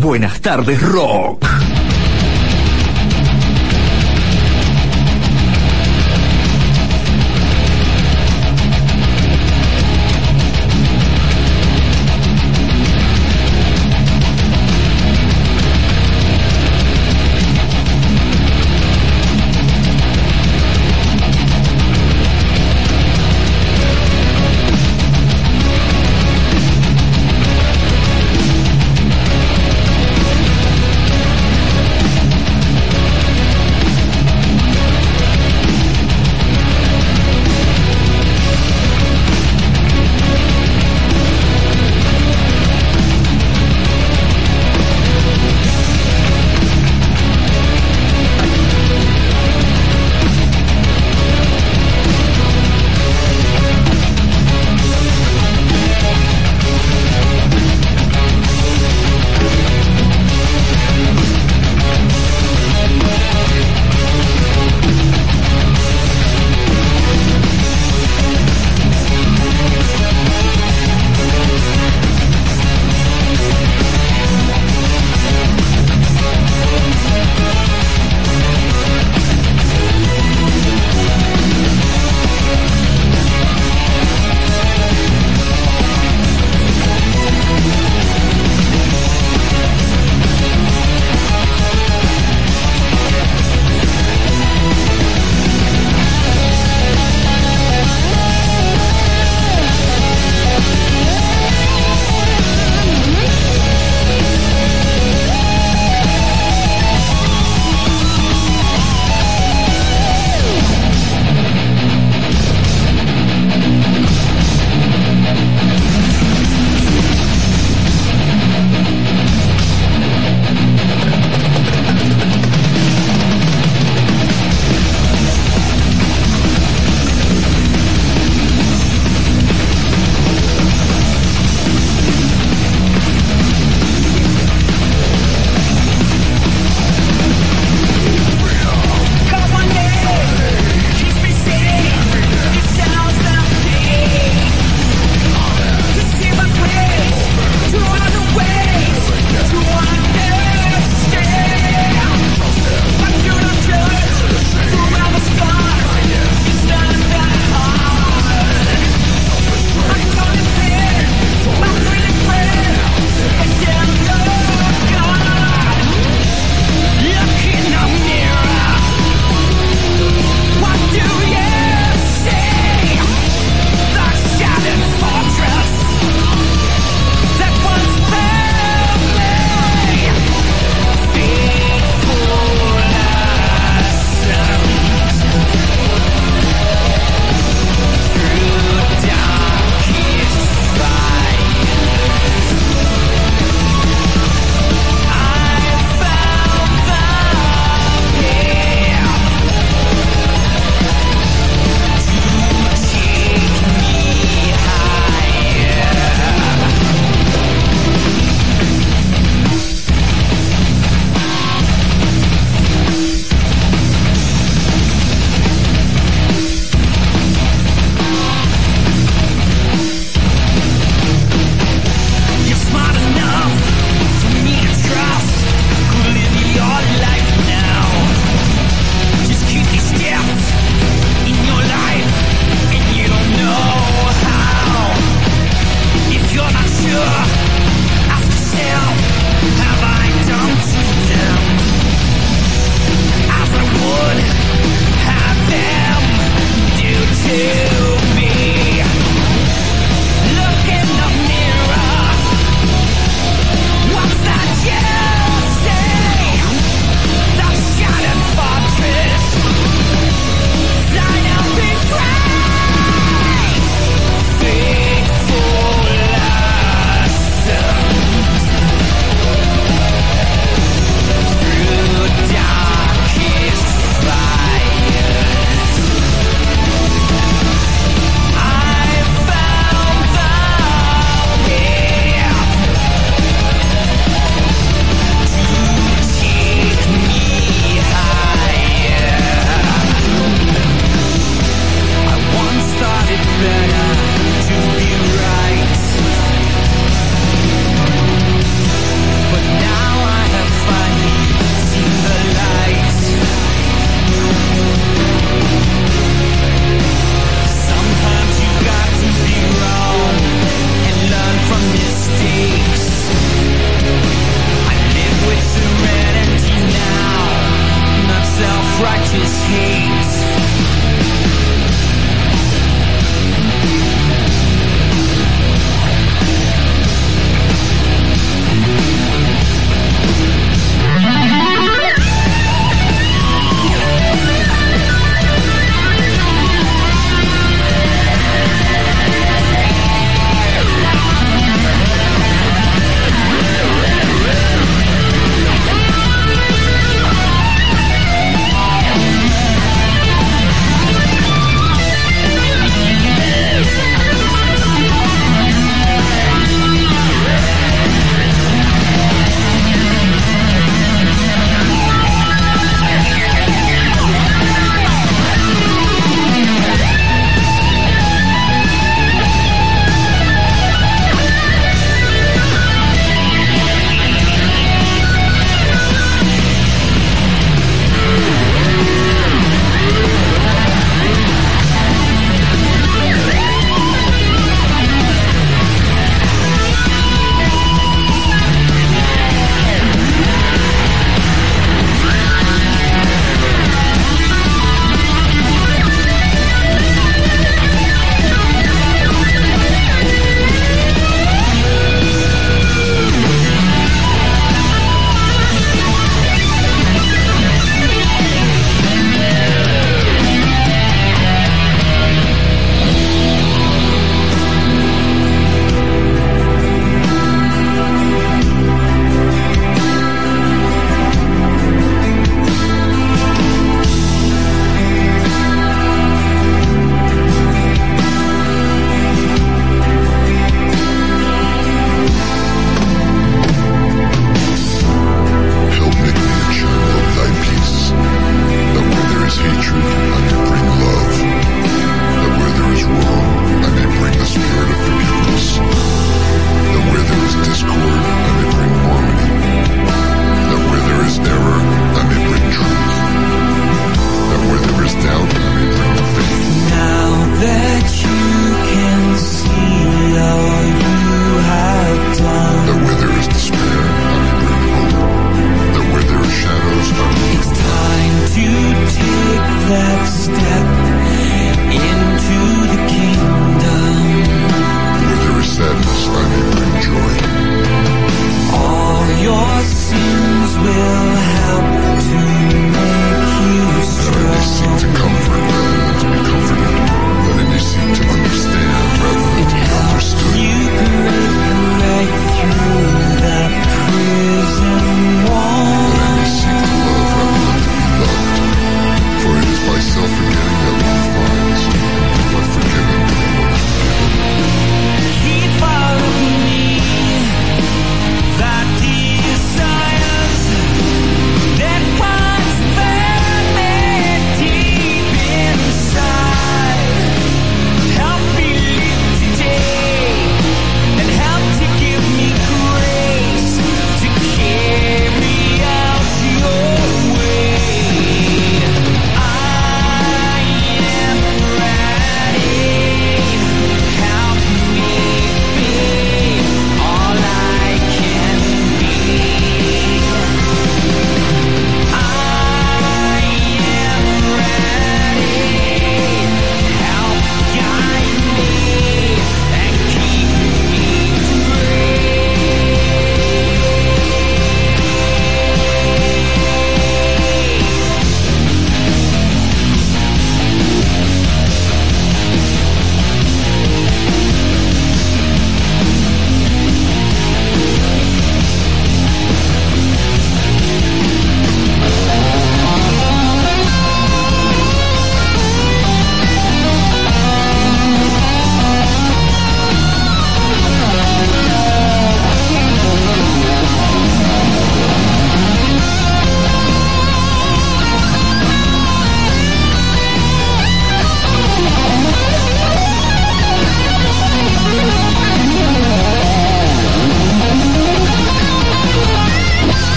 Buenas tardes, rock.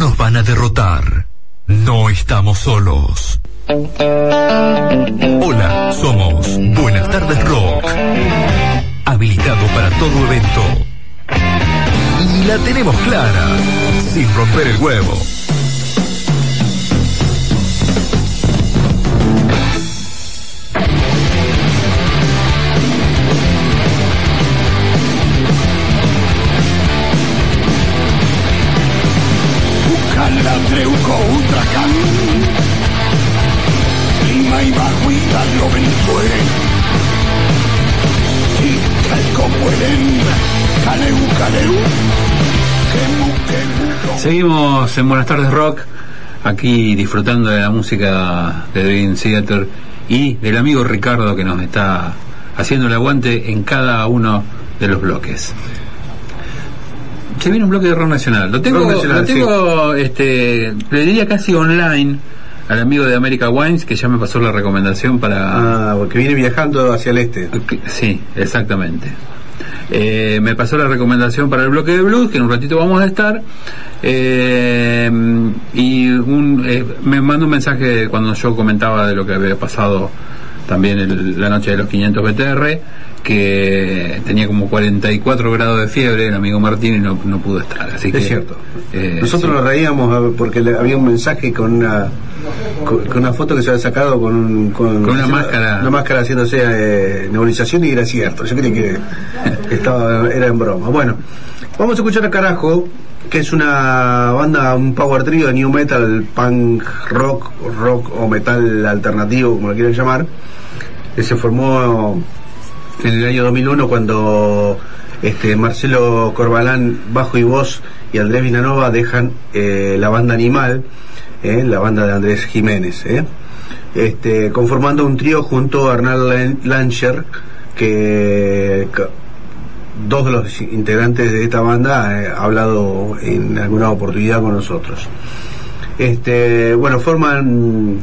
nos van a derrotar. No estamos solos. Hola, somos Buenas Tardes Rock. Habilitado para todo evento. Y la tenemos clara, sin romper el huevo. Treuco Ultracán, Lima y Baguida lo ventueren, y Calco Pueden, Caleu Caleu, Quemu. Seguimos en Buenas Tardes Rock, aquí disfrutando de la música de Dream Theater y del amigo Ricardo que nos está haciendo el aguante en cada uno de los bloques. Se viene un bloque de rock nacional. Lo tengo sí. Le diría casi online al amigo de América Wines, que ya me pasó la recomendación para... Ah, porque viene viajando hacia el este. Sí, exactamente. Me pasó la recomendación para el bloque de blues, que en un ratito vamos a estar. Me mandó un mensaje cuando yo comentaba de lo que había pasado también la noche de los 500 BTR, que tenía como 44 grados de fiebre el amigo Martín y no pudo estar, así que es cierto. Nosotros nos reíamos porque había un mensaje con una foto que se había sacado con una máscara haciéndose nebulización, y era cierto. Yo creí que era en broma. Bueno, vamos a escuchar a Carajo, que es una banda, un power trio de new metal, punk rock o metal alternativo, como lo quieran llamar, que se formó en el año 2001 cuando Marcelo Corbalán, bajo y voz, y Andrés Vilanova dejan la banda Animal, la banda de Andrés Jiménez, conformando un trío junto a Hernán Lancher, que dos de los integrantes de esta banda ha hablado en alguna oportunidad con nosotros. Forman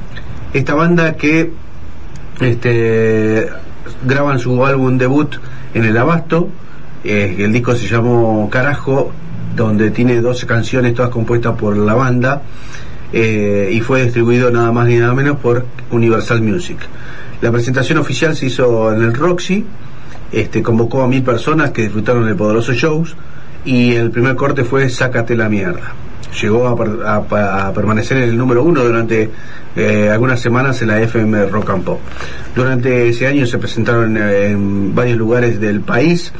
esta banda que graban su álbum debut en el Abasto. El disco se llamó Carajo, donde tiene 12 canciones, todas compuestas por la banda, y fue distribuido nada más ni nada menos por Universal Music. La presentación oficial se hizo en el Roxy, convocó a 1,000 personas que disfrutaron el poderoso shows, y el primer corte fue Sácate la Mierda. Llegó a permanecer en el número 1 durante algunas semanas en la FM Rock and Pop. Durante ese año se presentaron en varios lugares del país,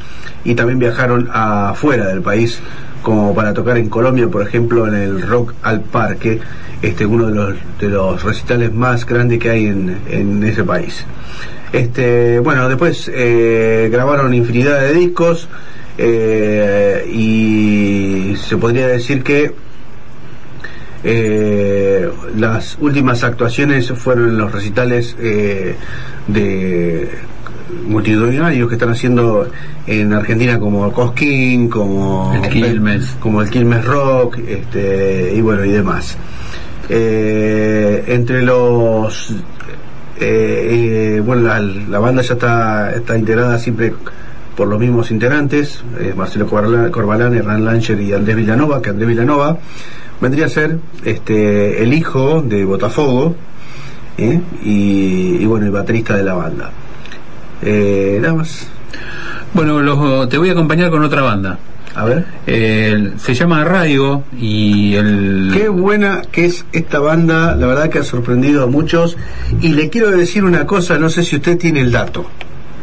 y también viajaron afuera del país, como para tocar en Colombia, por ejemplo, en el Rock al Parque, uno de los recitales más grandes que hay en ese país. Después grabaron infinidad de discos, y se podría decir que las últimas actuaciones fueron los recitales de multitudinarios que están haciendo en Argentina, como Cosquín, como el Quilmes Rock, y demás. Entre los la banda ya está integrada siempre por los mismos integrantes, Marcelo Corbalán, Hernán Lancher y Andrés Vilanova, que Andrés Vilanova vendría a ser el hijo de Botafogo, el baterista de la banda. Nada más. Bueno, te voy a acompañar con otra banda. A ver, se llama Arraigo, y qué buena que es esta banda, la verdad que ha sorprendido a muchos. Y le quiero decir una cosa, no sé si usted tiene el dato.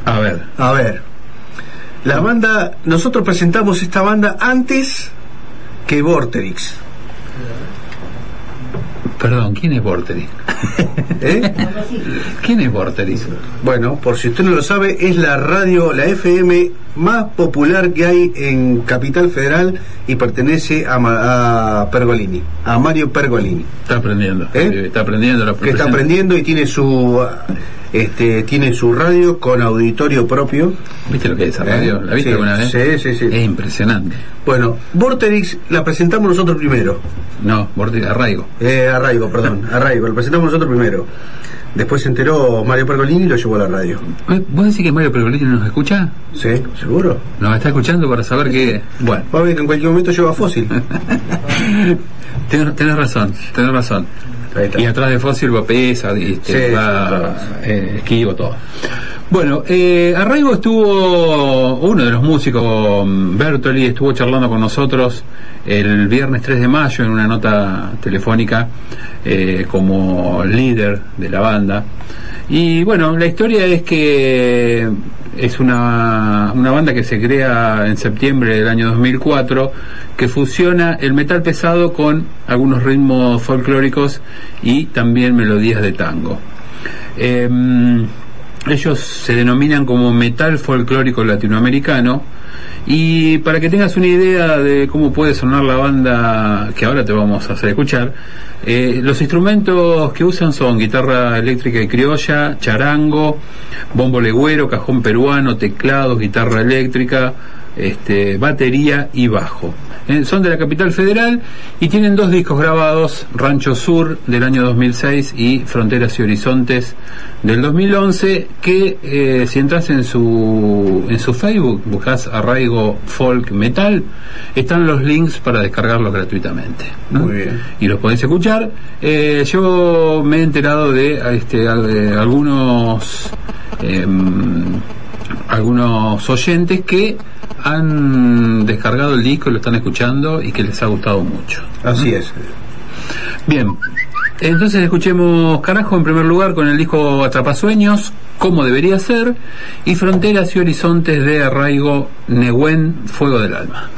A ver. La banda, nosotros presentamos esta banda antes que Vorterix. Perdón, ¿quién es Vorterix? ¿Quién es Vorterix? Bueno, por si usted no lo sabe, es la radio, la FM más popular que hay en Capital Federal, y pertenece a Pergolini, a Mario Pergolini. Está aprendiendo. Está aprendiendo la profesión. Está aprendiendo y tiene su radio con auditorio propio. ¿Viste lo que es esa radio? ¿La viste alguna vez? Sí. Es impresionante. Bueno, Vorterix la presentamos nosotros primero. No, Vorterix, Arraigo. Arraigo, perdón, Arraigo, lo presentamos nosotros primero. Después se enteró Mario Pergolini y lo llevó a la radio. ¿Vos decís que Mario Pergolini nos escucha? Sí, seguro. Nos está escuchando para saber que... Bueno, va a ver que en cualquier momento lleva Fósil. Tenés razón. Y atrás de Fósil va Pesa, va Esquivo, todo. Bueno, Arraigo estuvo, uno de los músicos, Berklee, estuvo charlando con nosotros el viernes 3 de mayo en una nota telefónica como líder de la banda. Y bueno, la historia es que es una banda que se crea en septiembre del año 2004, que fusiona el metal pesado con algunos ritmos folclóricos y también melodías de tango. Ellos se denominan como metal folclórico latinoamericano. Y para que tengas una idea de cómo puede sonar la banda que ahora te vamos a hacer escuchar, los instrumentos que usan son guitarra eléctrica y criolla, charango, bombo legüero, cajón peruano, teclados, guitarra eléctrica, batería y bajo. Son de la Capital Federal y tienen 2 discos grabados: Rancho Sur del año 2006 y Fronteras y Horizontes del 2011, que si entras en su Facebook, buscas Arraigo Folk Metal, están los links para descargarlos gratuitamente, ¿no? Muy bien. Y los podés escuchar. Yo me he enterado de algunos oyentes que han descargado el disco, lo están escuchando y que les ha gustado mucho. Así es. Bien, entonces escuchemos Carajo en primer lugar con el disco Atrapasueños, Como Debería Ser, y Fronteras y Horizontes de Arraigo, Nehuen, Fuego del Alma.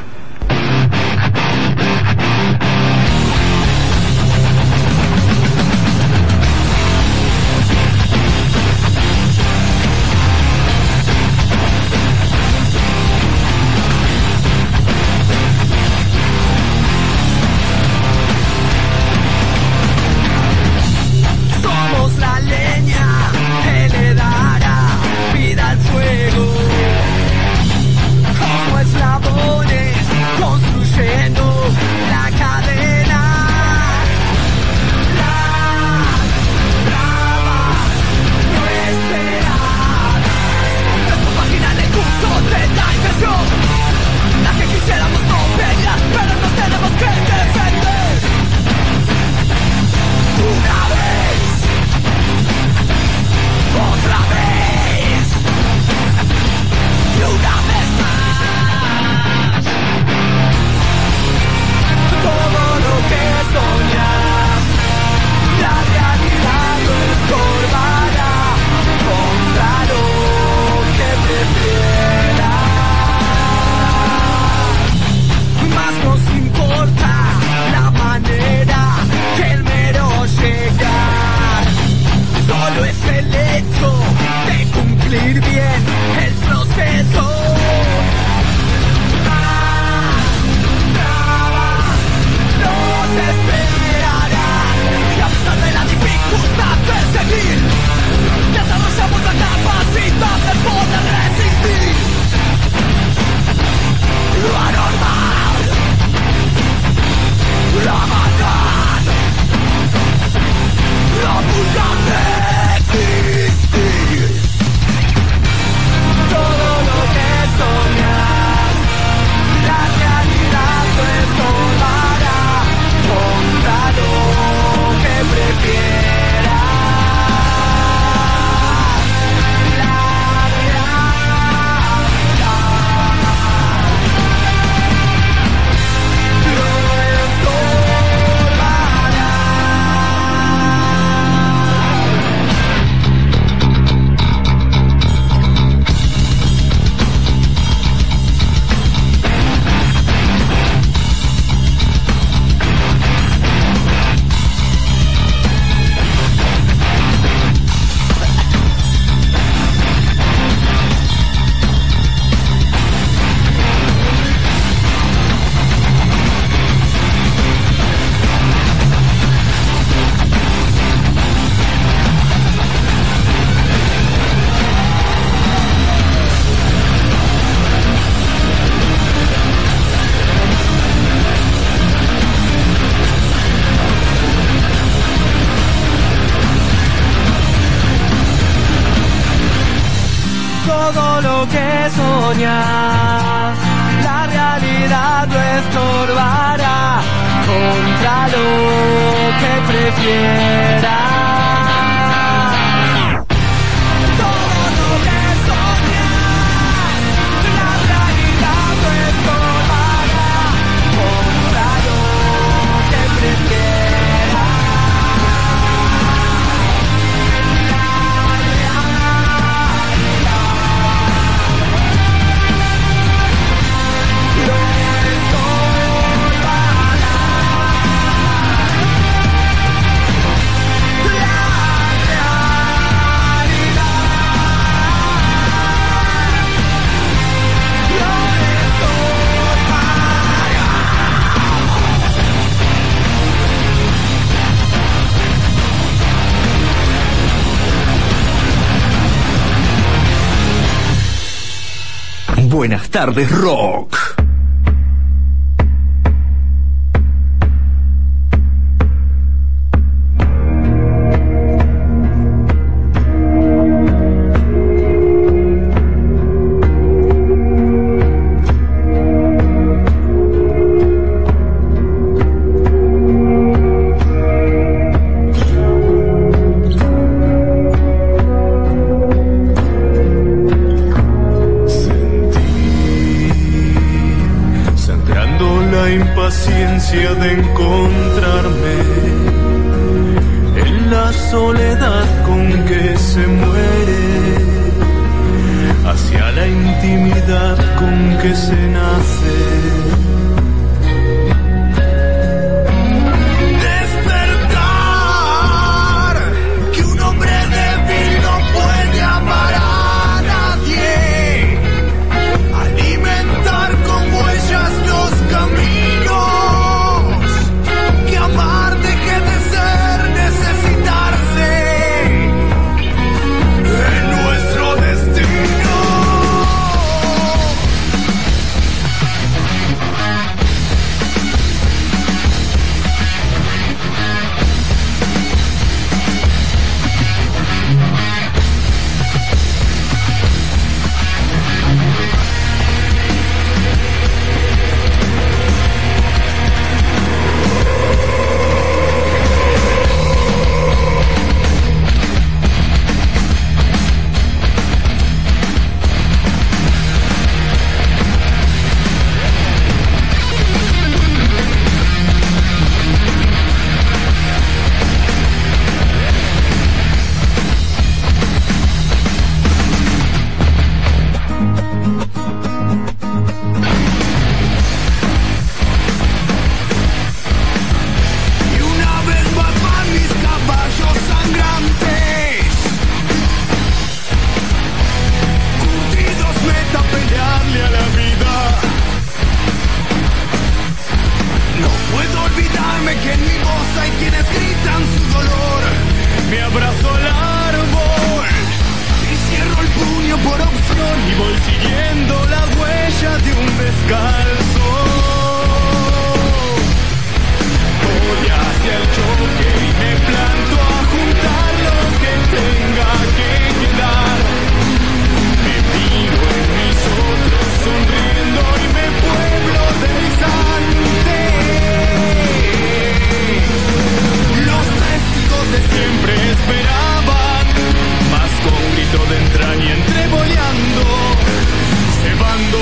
La realidad no estorbará, contra lo que prefieras. Buenas tardes, rock.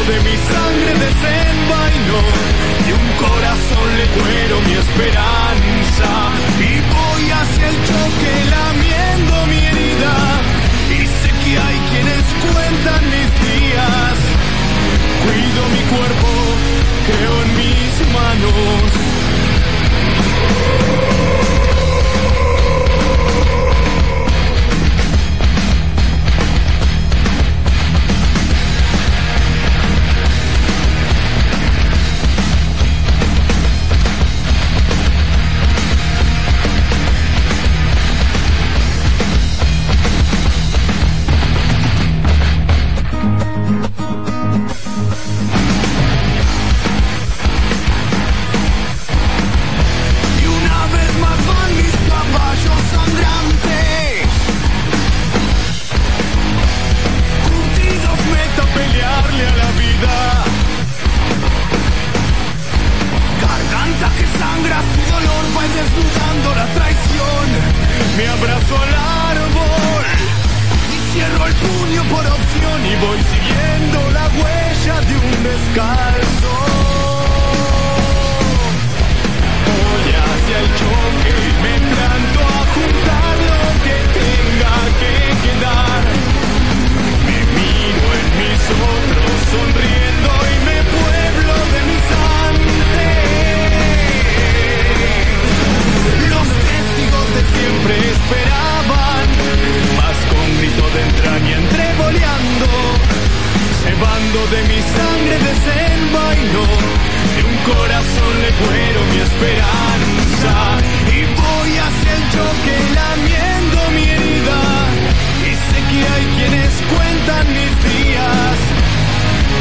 De mi sangre de selva. y voy siguiendo la huella de un descalzo. Voy hacia el choque y me planto a juntar lo que tenga que quedar. Me miro en mis hombros sonriendo y me pueblo de mi sangre. Los testigos de siempre esperaban, mas con grito de entraña entreboleando, llevando de mi sangre de selva y no de un corazón le cuero mi esperanza. Y voy hacia el choque lamiendo mi herida, y sé que hay quienes cuentan mis días,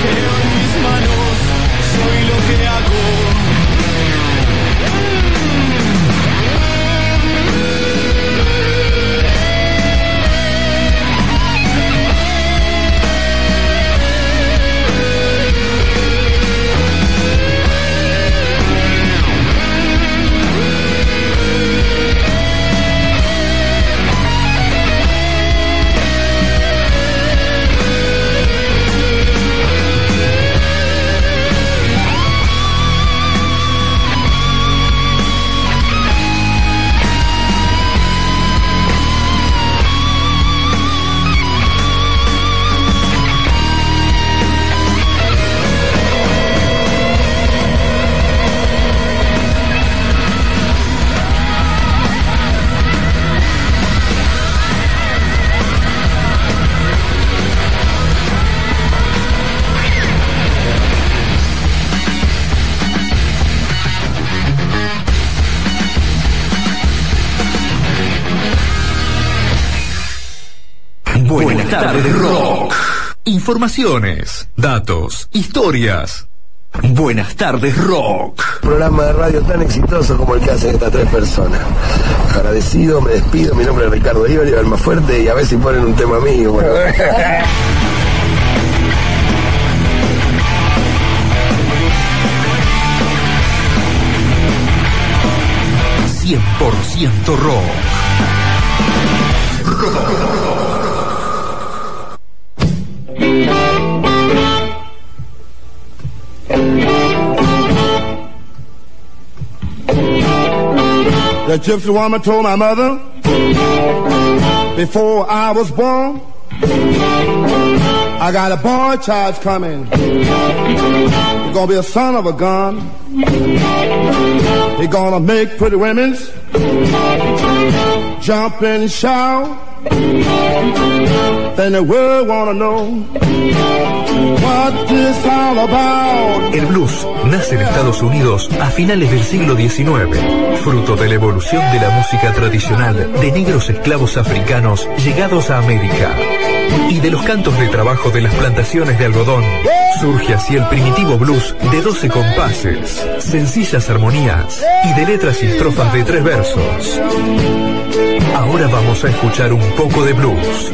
pero en mis manos soy lo que hago. Tarde de rock. Informaciones, datos, historias. Buenas tardes, rock. Programa de radio tan exitoso como el que hacen estas tres personas. Agradecido, me despido. Mi nombre es Ricardo Iorio, Almafuerte, y a ver si ponen un tema mío. Bueno. ...100% rock. The gypsy woman told my mother before I was born, I got a boy child coming. He's gonna be a son of a gun. He's gonna make pretty women jump and shout. Then the world wanna know what this all about. El blues nace en Estados Unidos a finales del siglo XIX, fruto de la evolución de la música tradicional de negros esclavos africanos llegados a América. Y de los cantos de trabajo de las plantaciones de algodón, surge así el primitivo blues de 12 compases, sencillas armonías y de letras y estrofas de 3 versos. Ahora vamos a escuchar un poco de blues.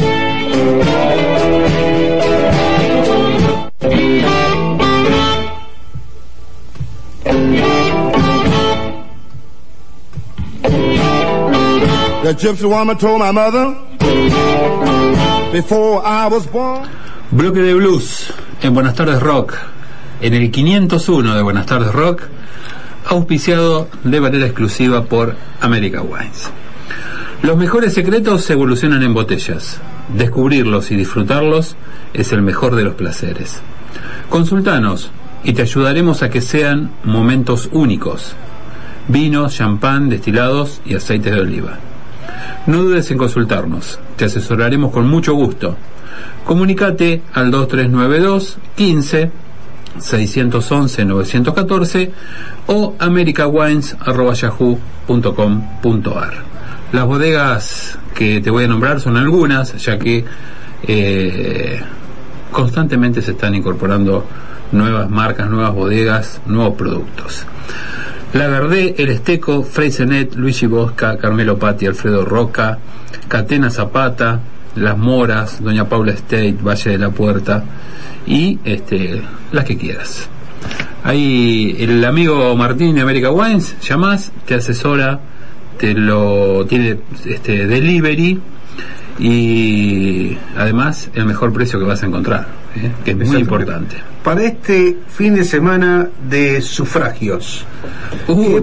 The gypsy woman told my mother before I was born. Bloque de blues en Buenas Tardes Rock, en el 501 de Buenas Tardes Rock, auspiciado de manera exclusiva por America Wines. Los mejores secretos se evolucionan en botellas. Descubrirlos y disfrutarlos es el mejor de los placeres. Consultanos y te ayudaremos a que sean momentos únicos. Vinos, champán, destilados y aceites de oliva. No dudes en consultarnos. Te asesoraremos con mucho gusto. Comunicate al 2392 15 611 914 o americawines@yahoo.com.ar. Las bodegas que te voy a nombrar son algunas, ya que constantemente se están incorporando nuevas marcas, nuevas bodegas, nuevos productos. Lagardé, El Esteco, Freysenet, Luigi Bosca, Carmelo Patti, Alfredo Roca, Catena Zapata, Las Moras, Doña Paula State, Valle de la Puerta y las que quieras. Ahí el amigo Martín de America Wines, llamás, te asesora, te lo tiene delivery y además el mejor precio que vas a encontrar, que es muy importante. Para este fin de semana de sufragios.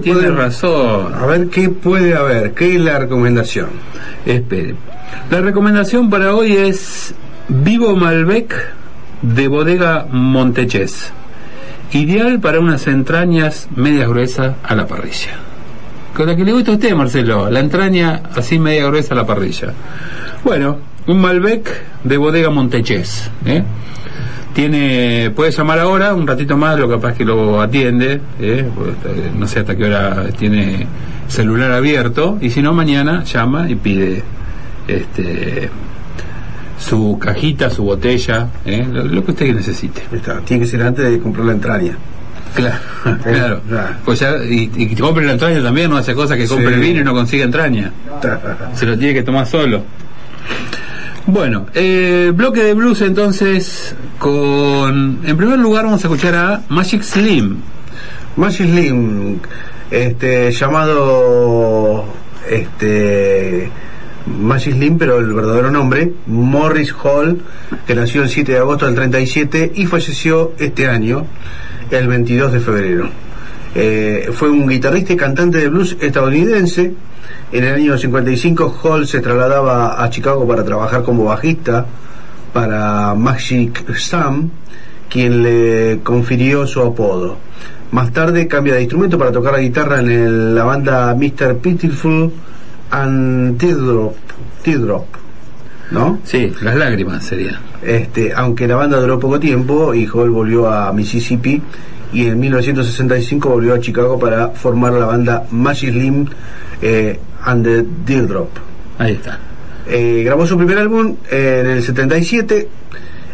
Tienes razón. A ver, ¿qué puede haber? ¿Qué es la recomendación? Espere. La recomendación para hoy es Vivo Malbec de Bodega Monteches. Ideal para unas entrañas medias gruesas a la parrilla. Con la que le gusta a usted, Marcelo, la entraña así media gruesa a la parrilla. Bueno, un Malbec de Bodega Monteches, tiene, puede llamar ahora, un ratito más, lo capaz que lo atiende, no sé hasta qué hora tiene celular abierto, y si no, mañana llama y pide su cajita, su botella, lo que usted necesite. Está, tiene que ser antes de comprar la entraña. Claro, claro. Pues ya, y compre la entraña también, no hace cosas que compre el vino y no consigue entraña. Se lo tiene que tomar solo. Bueno, bloque de blues entonces con... En primer lugar vamos a escuchar a Magic Slim. Magic Slim, llamado... Magic Slim, pero el verdadero nombre Morris Hall, que nació el 7 de agosto del 37 y falleció este año el 22 de febrero. Fue un guitarrista y cantante de blues estadounidense. En el año 55 Hall se trasladaba a Chicago para trabajar como bajista para Magic Sam, quien le confirió su apodo. Más tarde cambia de instrumento para tocar la guitarra en la banda Mr. Pitiful and Teardrop, ¿no? Sí, las lágrimas sería. Aunque la banda duró poco tiempo y Hall volvió a Mississippi y en 1965 volvió a Chicago para formar la banda Magic Slim and the Teardrop. Ahí está. Grabó su primer álbum en el 77,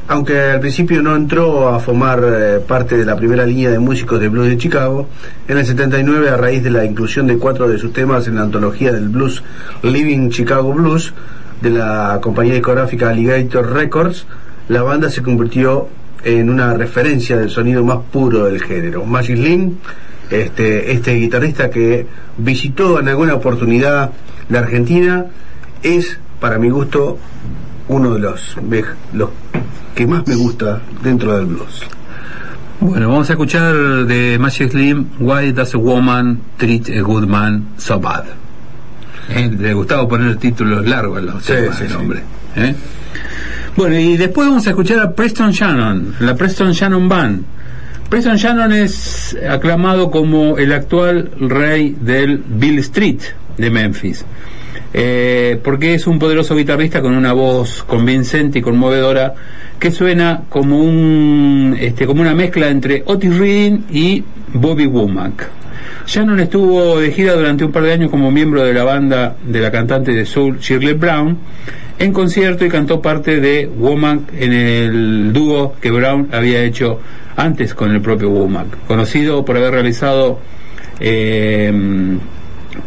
aunque al principio no entró a formar parte de la primera línea de músicos de blues de Chicago. En el 79, a raíz de la inclusión de 4 de sus temas en la antología del blues Living Chicago Blues de la compañía discográfica Alligator Records, la banda se convirtió en una referencia del sonido más puro del género. Magic Slim, este guitarrista que visitó en alguna oportunidad la Argentina, es, para mi gusto, uno de los que más me gusta dentro del blues. Bueno, vamos a escuchar de Magic Slim Why Does a Woman Treat a Good Man So Bad. Le gustaba poner títulos largos a los temas, el nombre. Bueno, y después vamos a escuchar a Preston Shannon, la Preston Shannon Band. Preston Shannon es aclamado como el actual rey del Beale Street de Memphis, porque es un poderoso guitarrista con una voz convincente y conmovedora que suena como como una mezcla entre Otis Redding y Bobby Womack. Shannon estuvo de gira durante un par de años como miembro de la banda de la cantante de soul Shirley Brown en concierto, y cantó parte de Womack en el dúo que Brown había hecho antes con el propio Womack, conocido por haber realizado en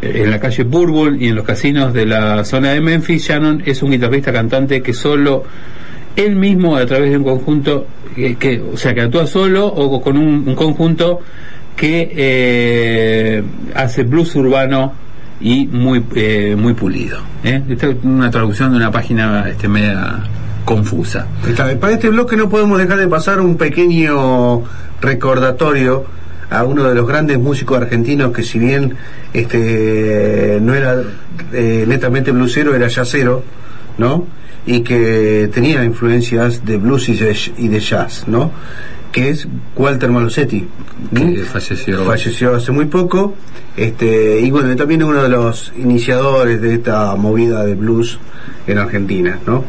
la calle Bourbon y en los casinos de la zona de Memphis. Shannon es un guitarrista cantante que solo él mismo, a través de un conjunto que actúa solo o con un conjunto, que hace blues urbano y muy pulido. Esta es una traducción de una página media confusa. Para este bloque no podemos dejar de pasar un pequeño recordatorio a uno de los grandes músicos argentinos que, si bien no era netamente bluesero, era jazzero, ¿no? Y que tenía influencias de blues y de jazz, ¿no? Que es Walter Malosetti, que falleció hace muy poco, y bueno, también es uno de los iniciadores de esta movida de blues en Argentina, ¿no?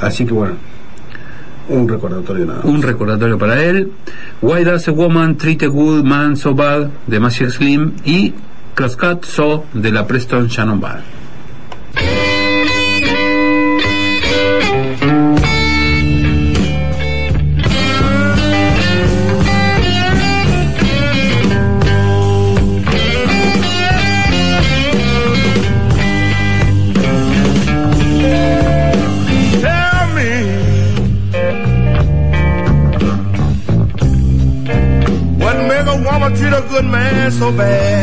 Así que bueno, un recordatorio nada más. Un recordatorio para él. Why Does a Woman Treat a Good Man So Bad de Magic Slim y Crosscut So de la Preston Shannon Band. Good man so bad.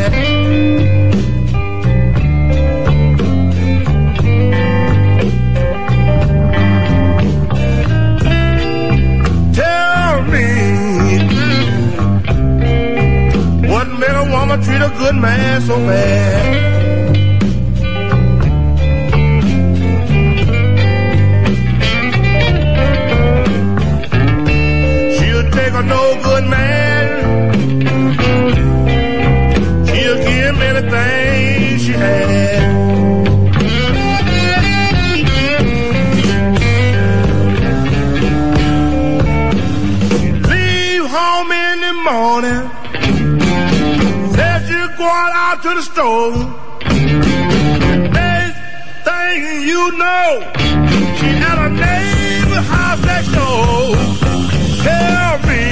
to the stove. Next thing you know, she had a neighbor house next door. Tell me,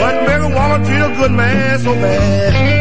what make a woman treat a good man so bad?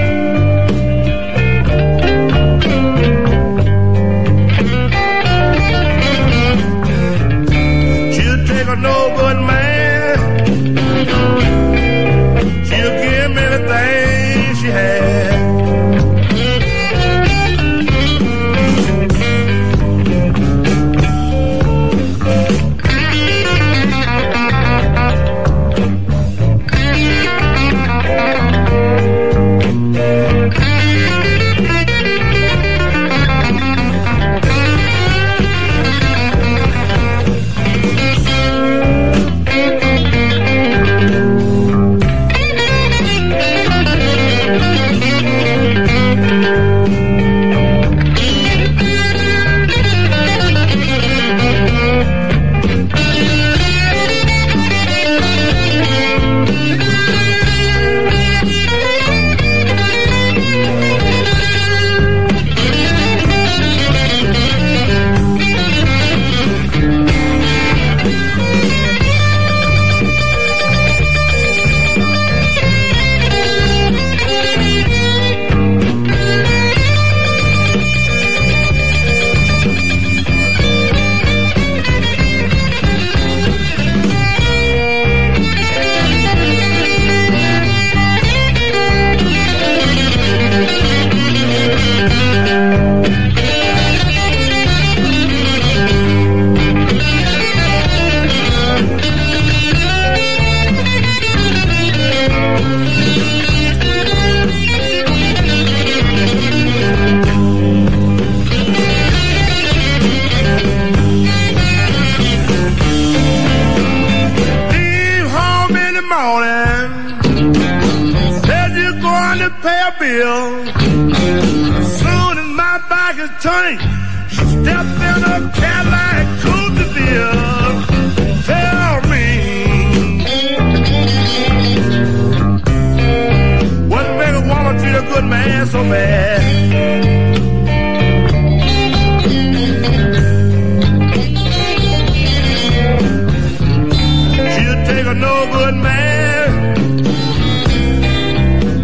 No good man,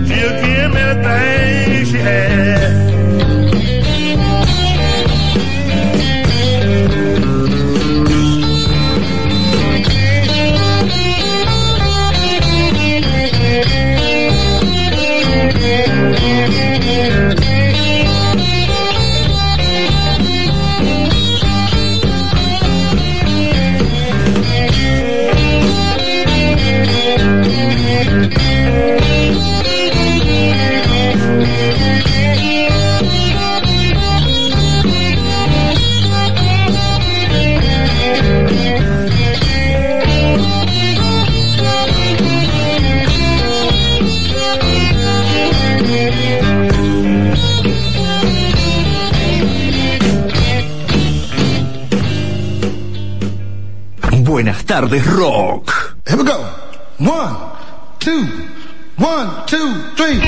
she'll give me everything she had. Tardes Rock. Here we go. 1, 2, 1, 2, 3.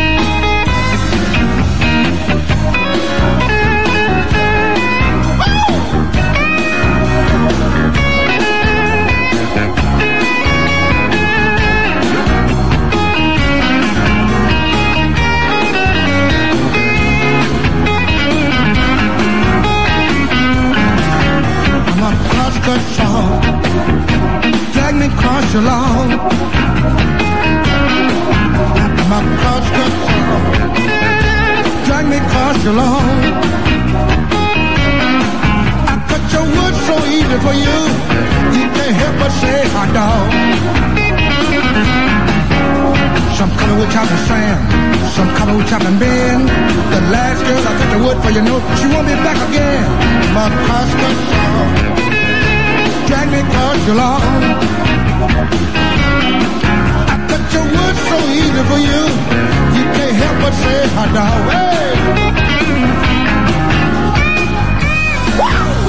I'm a cross-cut song. Drag me across your lawn. My cross cut song. Drag me across your lawn. I cut your wood so easy for you. You can't help but say hot dog. Some color with chopping sand, some color with chopping bend. The last girl I cut the wood for, you know, she won't be back again. My cross cut song. Drag me across your lawn. I cut your wood so easy for you. You can't help but say hot dog. Hey! Wow!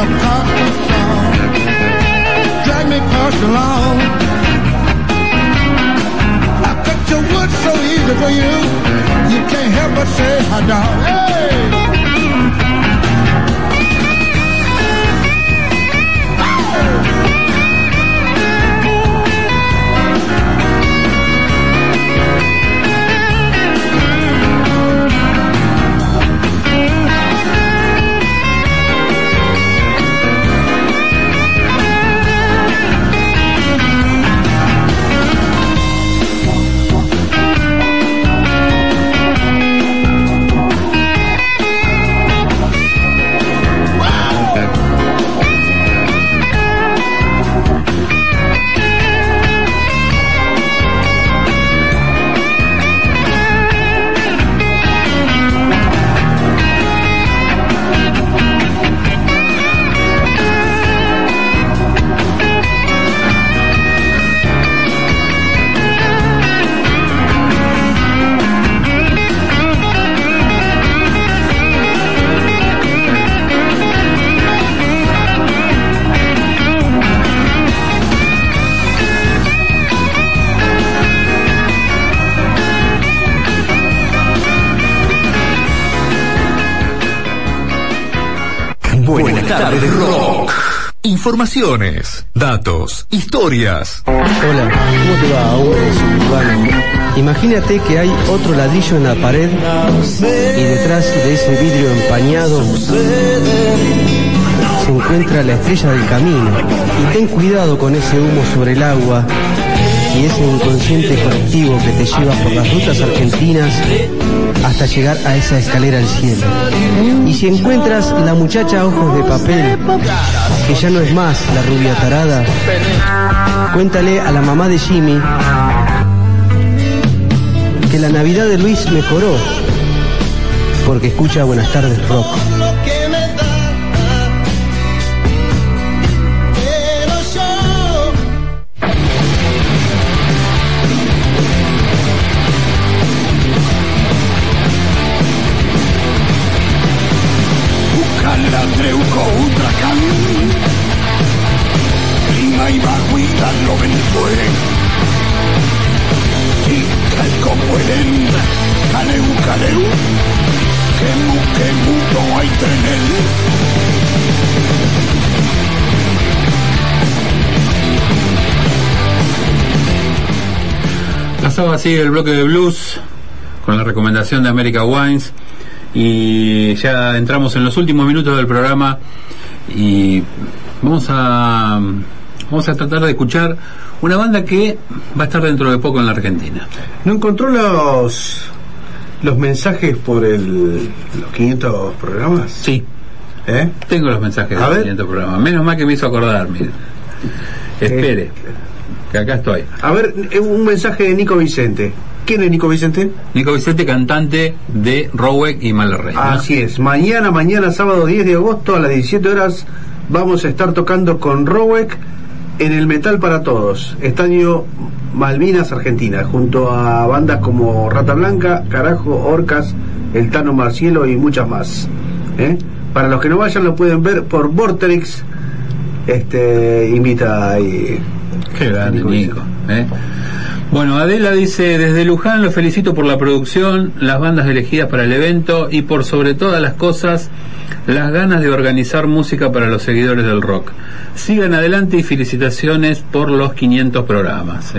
help cause me down, drag me past along. I cut your wood so easy for you, you can't help but say hi, dog. Hey! Informaciones, datos, historias. Hola, ¿cómo te va, Hugo? Bueno, imagínate que hay otro ladrillo en la pared y detrás de ese vidrio empañado se encuentra la estrella del camino. Y ten cuidado con ese humo sobre el agua y ese inconsciente colectivo que te lleva por las rutas argentinas hasta llegar a esa escalera al cielo. Y si encuentras la muchacha ojos de papel, que ya no es más la rubia tarada, cuéntale a la mamá de Jimmy que la Navidad de Luis mejoró porque escucha Buenas Tardes Rock. Pasaba así el bloque de blues con la recomendación de America Wines y ya entramos en los últimos minutos del programa y vamos a tratar de escuchar una banda que va a estar dentro de poco en la Argentina. No encontró los mensajes por los 500 programas. Sí. Tengo los mensajes de los 500 programas. Menos mal que me hizo acordar. Mira. Espere. Que acá estoy. A ver, un mensaje de Nico Vicente. ¿Quién es Nico Vicente? Nico Vicente, cantante de Rowek y Malarrey, ¿no? Así es. Mañana, sábado 10 de agosto a las 17 horas, vamos a estar tocando con Rowek en el Metal para Todos, Estadio Malvinas, Argentina, junto a bandas como Rata Blanca, Carajo, Orcas, el Tano Marcielo y muchas más. Para los que no vayan, lo pueden ver por Vortex. Invita ahí. Qué grande, Nico. Bueno, Adela dice: desde Luján los felicito por la producción, las bandas elegidas para el evento y por sobre todas las cosas las ganas de organizar música para los seguidores del rock. Sigan adelante y felicitaciones por los 500 programas.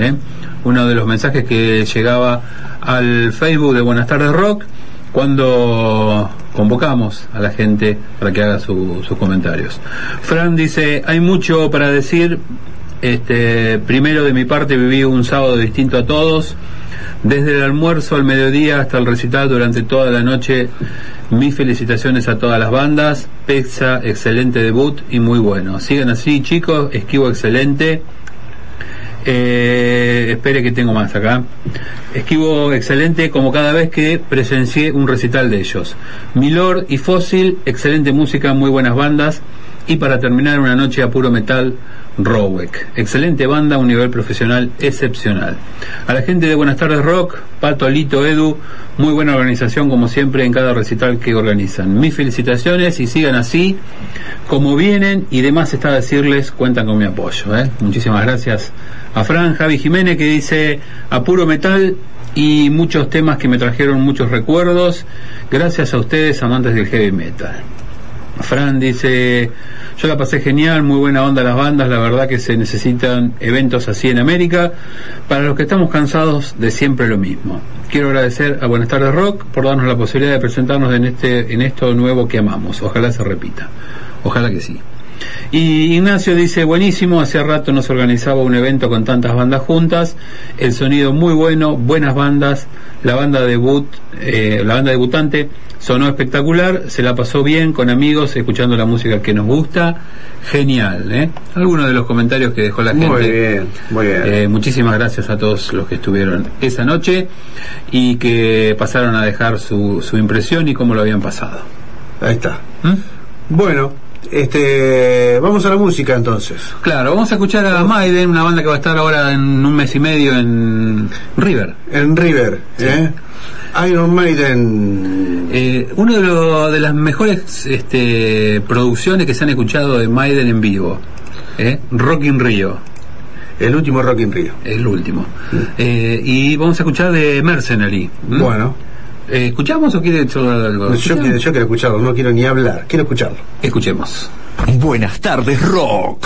Uno de los mensajes que llegaba al Facebook de Buenas Tardes Rock cuando convocamos a la gente para que haga sus comentarios. Fran dice: hay mucho para decir. Primero, de mi parte, viví un sábado distinto a todos, desde el almuerzo al mediodía hasta el recital, durante toda la noche. Mis felicitaciones a todas las bandas. Pexa, excelente debut y muy bueno, sigan así, chicos. Esquivo, excelente. Espere que tengo más acá. Esquivo, excelente, como cada vez que presencié un recital de ellos. Milor y Fósil, excelente música, muy buenas bandas. Y para terminar, una noche a puro metal, Rowek. Excelente banda, un nivel profesional excepcional. A la gente de Buenas Tardes Rock, Pato, Lito, Edu, muy buena organización como siempre en cada recital que organizan. Mis felicitaciones y sigan así como vienen, y demás está decirles, cuentan con mi apoyo, ¿eh? Muchísimas gracias a Fran, Javi Jiménez, que dice a puro metal y muchos temas que me trajeron muchos recuerdos. Gracias a ustedes, amantes del heavy metal. Fran dice, yo la pasé genial, muy buena onda las bandas, la verdad que se necesitan eventos así en América para los que estamos cansados de siempre lo mismo. Quiero agradecer a Buenas Tardes Rock por darnos la posibilidad de presentarnos en esto nuevo que amamos. Ojalá se repita, ojalá que sí. Y Ignacio dice, buenísimo, hace rato no se organizaba un evento con tantas bandas juntas, el sonido muy bueno, buenas bandas, la banda debutante sonó espectacular, se la pasó bien con amigos, escuchando la música que nos gusta, genial, ¿eh? Algunos de los comentarios que dejó la gente. Muy bien, muy bien. Muchísimas gracias a todos los que estuvieron esa noche y que pasaron a dejar su impresión y cómo lo habían pasado. Ahí está. Bueno, vamos a la música entonces. Claro, vamos a escuchar a Maiden, una banda que va a estar ahora en un mes y medio en River. En River, sí. Iron Maiden, uno de las mejores producciones que se han escuchado de Maiden en vivo, Rock in Rio. El último Rock in Rio. El último. Y vamos a escuchar de Mercenary. Bueno. ¿Escuchamos o quiere algo? Yo quiero escucharlo, no quiero ni hablar, quiero escucharlo. Escuchemos. Buenas Tardes Rock.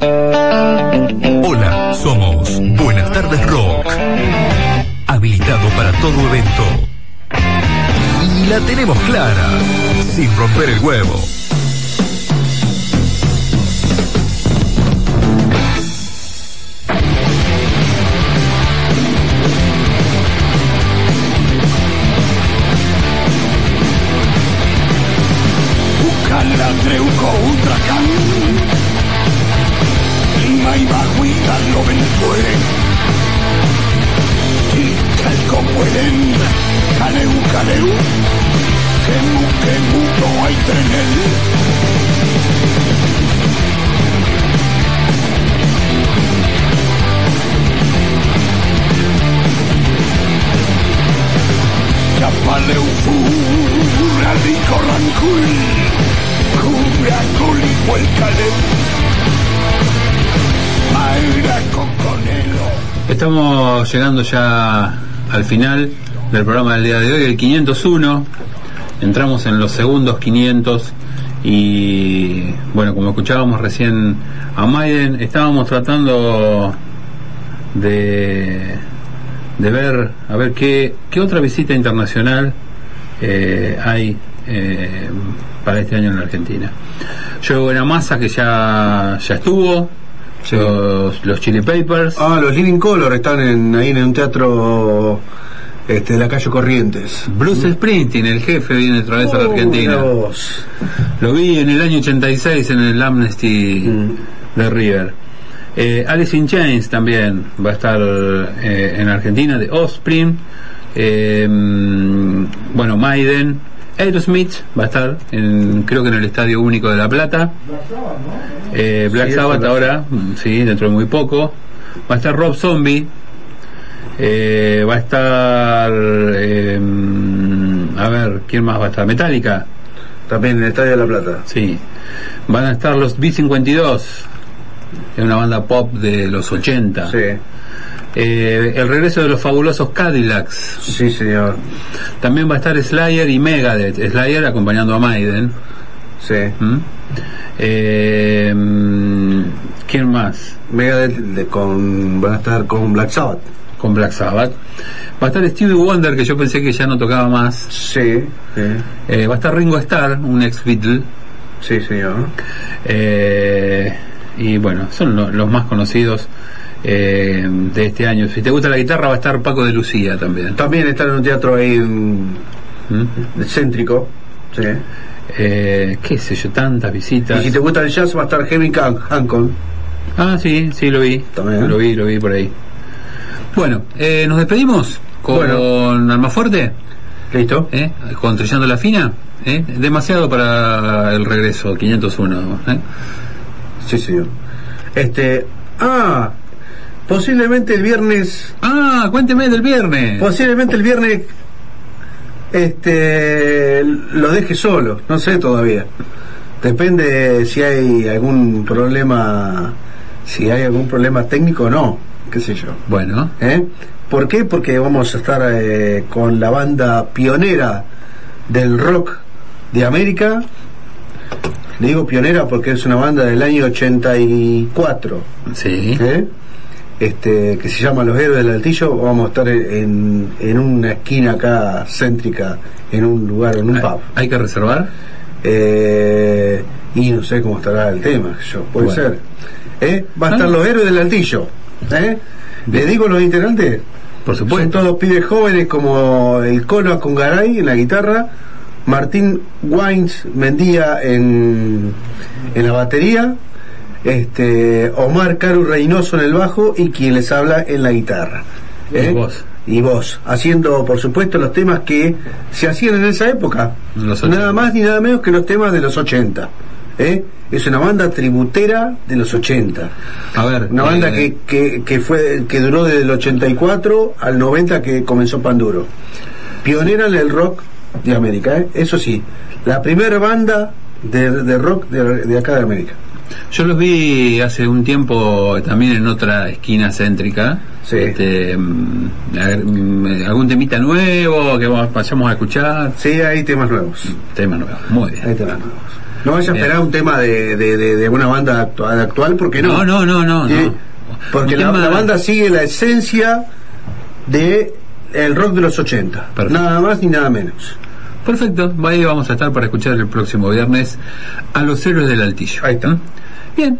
Hola, somos Buenas Tardes Rock. Habilitado para todo evento. Y la tenemos clara, sin romper el huevo. Treuco Ultracán, Lima y Baguida lo ventueren, y Calco pueden, Caleu, Caleu, que mudo hay trenel. Chapaleu, Fura, Rico, Rancul, Cubra, Colipo, el Caleb, Mayra, Coconelo. Estamos llegando ya al final del programa del día de hoy, el 501. Entramos en los segundos 500. Y bueno, como escuchábamos recién a Maiden, estábamos tratando de ver, a ver qué otra visita internacional hay para este año en la Argentina. Yo era Massa, que ya estuvo, sí. Los Chili Papers, los Living Color están ahí en un teatro de la calle Corrientes. Bruce Springsteen, el jefe, viene otra vez a la Argentina. Lo vi en el año 86 en el Amnesty de River. Alice in Chains también va a estar en la Argentina, de Offspring, bueno, Maiden, Aerosmith va a estar creo que en el Estadio Único de La Plata. Black Sabbath ahora, sí, dentro de muy poco. Va a estar Rob Zombie, va a estar a ver, ¿quién más va a estar? Metallica también en el Estadio de La Plata. Sí, van a estar los B-52, es una banda pop de los 80. Sí. El regreso de los fabulosos Cadillacs. Sí, señor. También va a estar Slayer y Megadeth. Slayer acompañando a Maiden. Sí. ¿Quién más? Megadeth va a estar con Black Sabbath. Con Black Sabbath. Va a estar Stevie Wonder, que yo pensé que ya no tocaba más. Sí, sí. Va a estar Ringo Starr, un ex Beatle. Sí, señor. Y bueno, son los más conocidos de este año. Si te gusta la guitarra, va a estar Paco de Lucía también. También está en un teatro ahí céntrico. Sí. Qué sé yo, tantas visitas. Y si te gusta el jazz, va a estar Henry Hancock. Sí, lo vi. También. Lo vi por ahí. Bueno, nos despedimos con Almafuerte. Listo. Construyendo la fina. Demasiado para el regreso 501. Sí, señor. Posiblemente el viernes. Cuénteme del viernes. Posiblemente el viernes lo deje solo, no sé todavía. Depende si hay algún problema técnico o no, qué sé yo. Bueno, ¿por qué? Porque vamos a estar con la banda pionera del rock de América. Le digo pionera porque es una banda del año 84. Sí. Que se llama Los Héroes del Altillo. Vamos a estar en una esquina acá céntrica, en un lugar, en un pub. ¿Hay que reservar? Y no sé cómo estará el tema. Puede ser. Va a estar Los Héroes del Altillo. ¿Le digo los integrantes? Por supuesto. Son todos pibes jóvenes, como el Colo Acongaray en la guitarra, Martín Wines Mendía en la batería, Omar Caru Reynoso en el bajo, y quien les habla en la guitarra. Y vos, haciendo por supuesto los temas que se hacían en esa época, nada más ni nada menos que los temas de los 80. Es una banda tributera de los 80. A ver, una banda que duró desde el 84 al 90, que comenzó Panduro. Pionera en el rock de América, eso sí, la primera banda de rock de acá de América. Yo los vi hace un tiempo también en otra esquina céntrica. Sí. Algún temita nuevo que vayamos a escuchar. Sí, hay temas nuevos. Muy bien. Hay temas nuevos. No vaya a esperar un tema de una banda actual, porque no. No. Porque la banda sigue la esencia de el rock de los 80. Perfecto. Nada más ni nada menos. Perfecto. Ahí vamos a estar para escuchar el próximo viernes a los héroes del Altillo. Ahí está. Bien,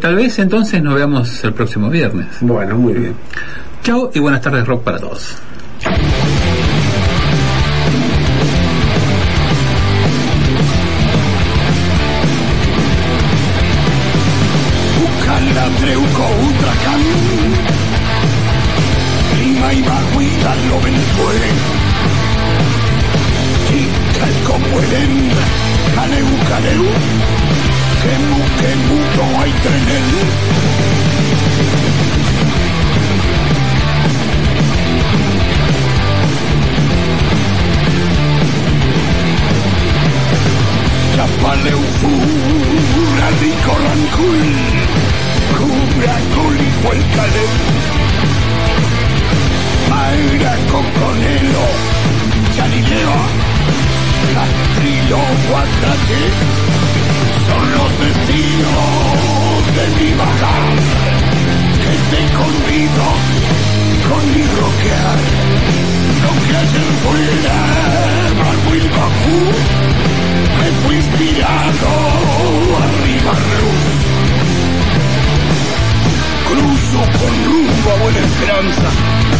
tal vez entonces nos veamos el próximo viernes. Bueno, muy bien. Chao y buenas tardes, rock para todos. Treuco Utracán, Lima y Baguita lo ventué, Chicalco pueden, Caneucaneu, que mucho hay trenel. Chapaleufú, Rico Lancuil, cubra con igual calor, Mayra con conelo, Charileo, Castrilo, Guatrate, son los destinos de mi bajar, que te convido con mi roquear, lo que ayer fuera, Manuel Bakú, me fui inspirado arriba luz. Cruzo con rumbo a buena esperanza,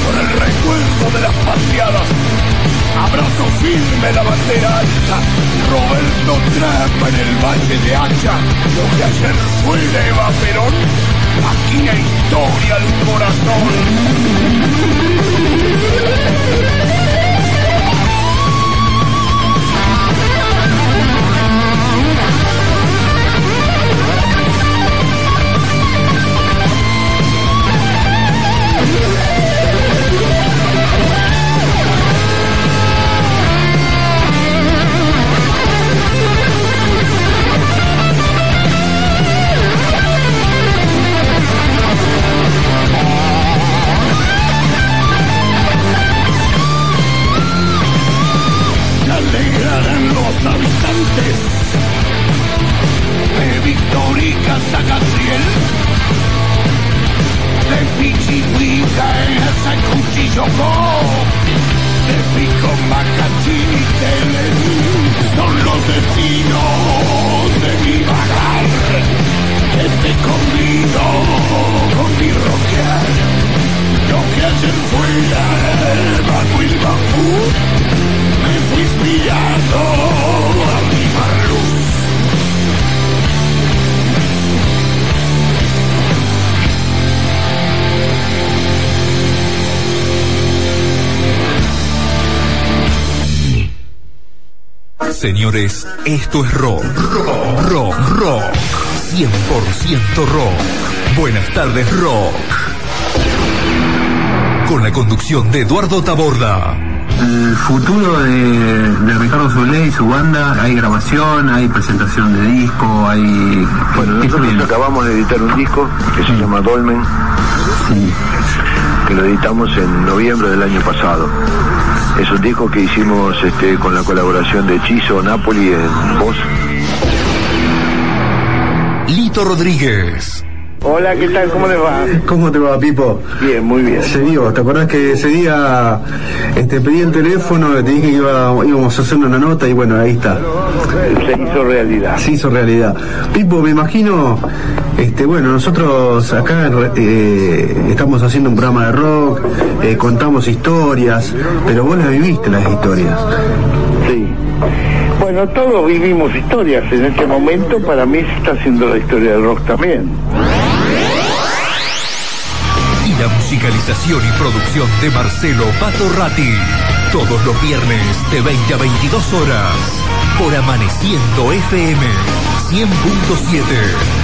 con el recuerdo de las paseadas, abrazo firme la bandera alta, Roberto Trapa en el valle de Hacha, lo que ayer fue de Eva Perón, aquí la historia al corazón. De Victorica a Catriel, de Pichihuica a San Cuchillocó, de Pico Macachín y Telen, son los destinos de mi vagar, que te convido con mi roquear, lo que ayer fuera el Manuel Bakú, me fui inspirado a mi barluz. Señores, esto es rock. Rock, rock, rock. 100% rock. Buenas tardes, rock. Con la conducción de Eduardo Taborda. El futuro de Ricardo Solé y su banda, hay grabación, hay presentación de disco, hay... Bueno, nosotros acabamos de editar un disco que se llama Dolmen. Sí. Que lo editamos en noviembre del año pasado. Es un disco que hicimos con la colaboración de Chiso Napoli en voz. Lito Rodríguez. Hola, ¿qué tal? ¿Cómo les va? ¿Cómo te va, Pipo? Bien, muy bien. Ese día, ¿te acordás que ese día pedí el teléfono, te dije que íbamos a hacer una nota y bueno, ahí está? Se hizo realidad. Se hizo realidad. Pipo, me imagino, bueno, nosotros acá estamos haciendo un programa de rock, contamos historias, pero vos las viviste, las historias. Sí. Bueno, todos vivimos historias en este momento, para mí se está haciendo la historia del rock también. La musicalización y producción de Marcelo Pato Ratti. Todos los viernes de 20 a 22 horas por Amaneciendo FM 100.7.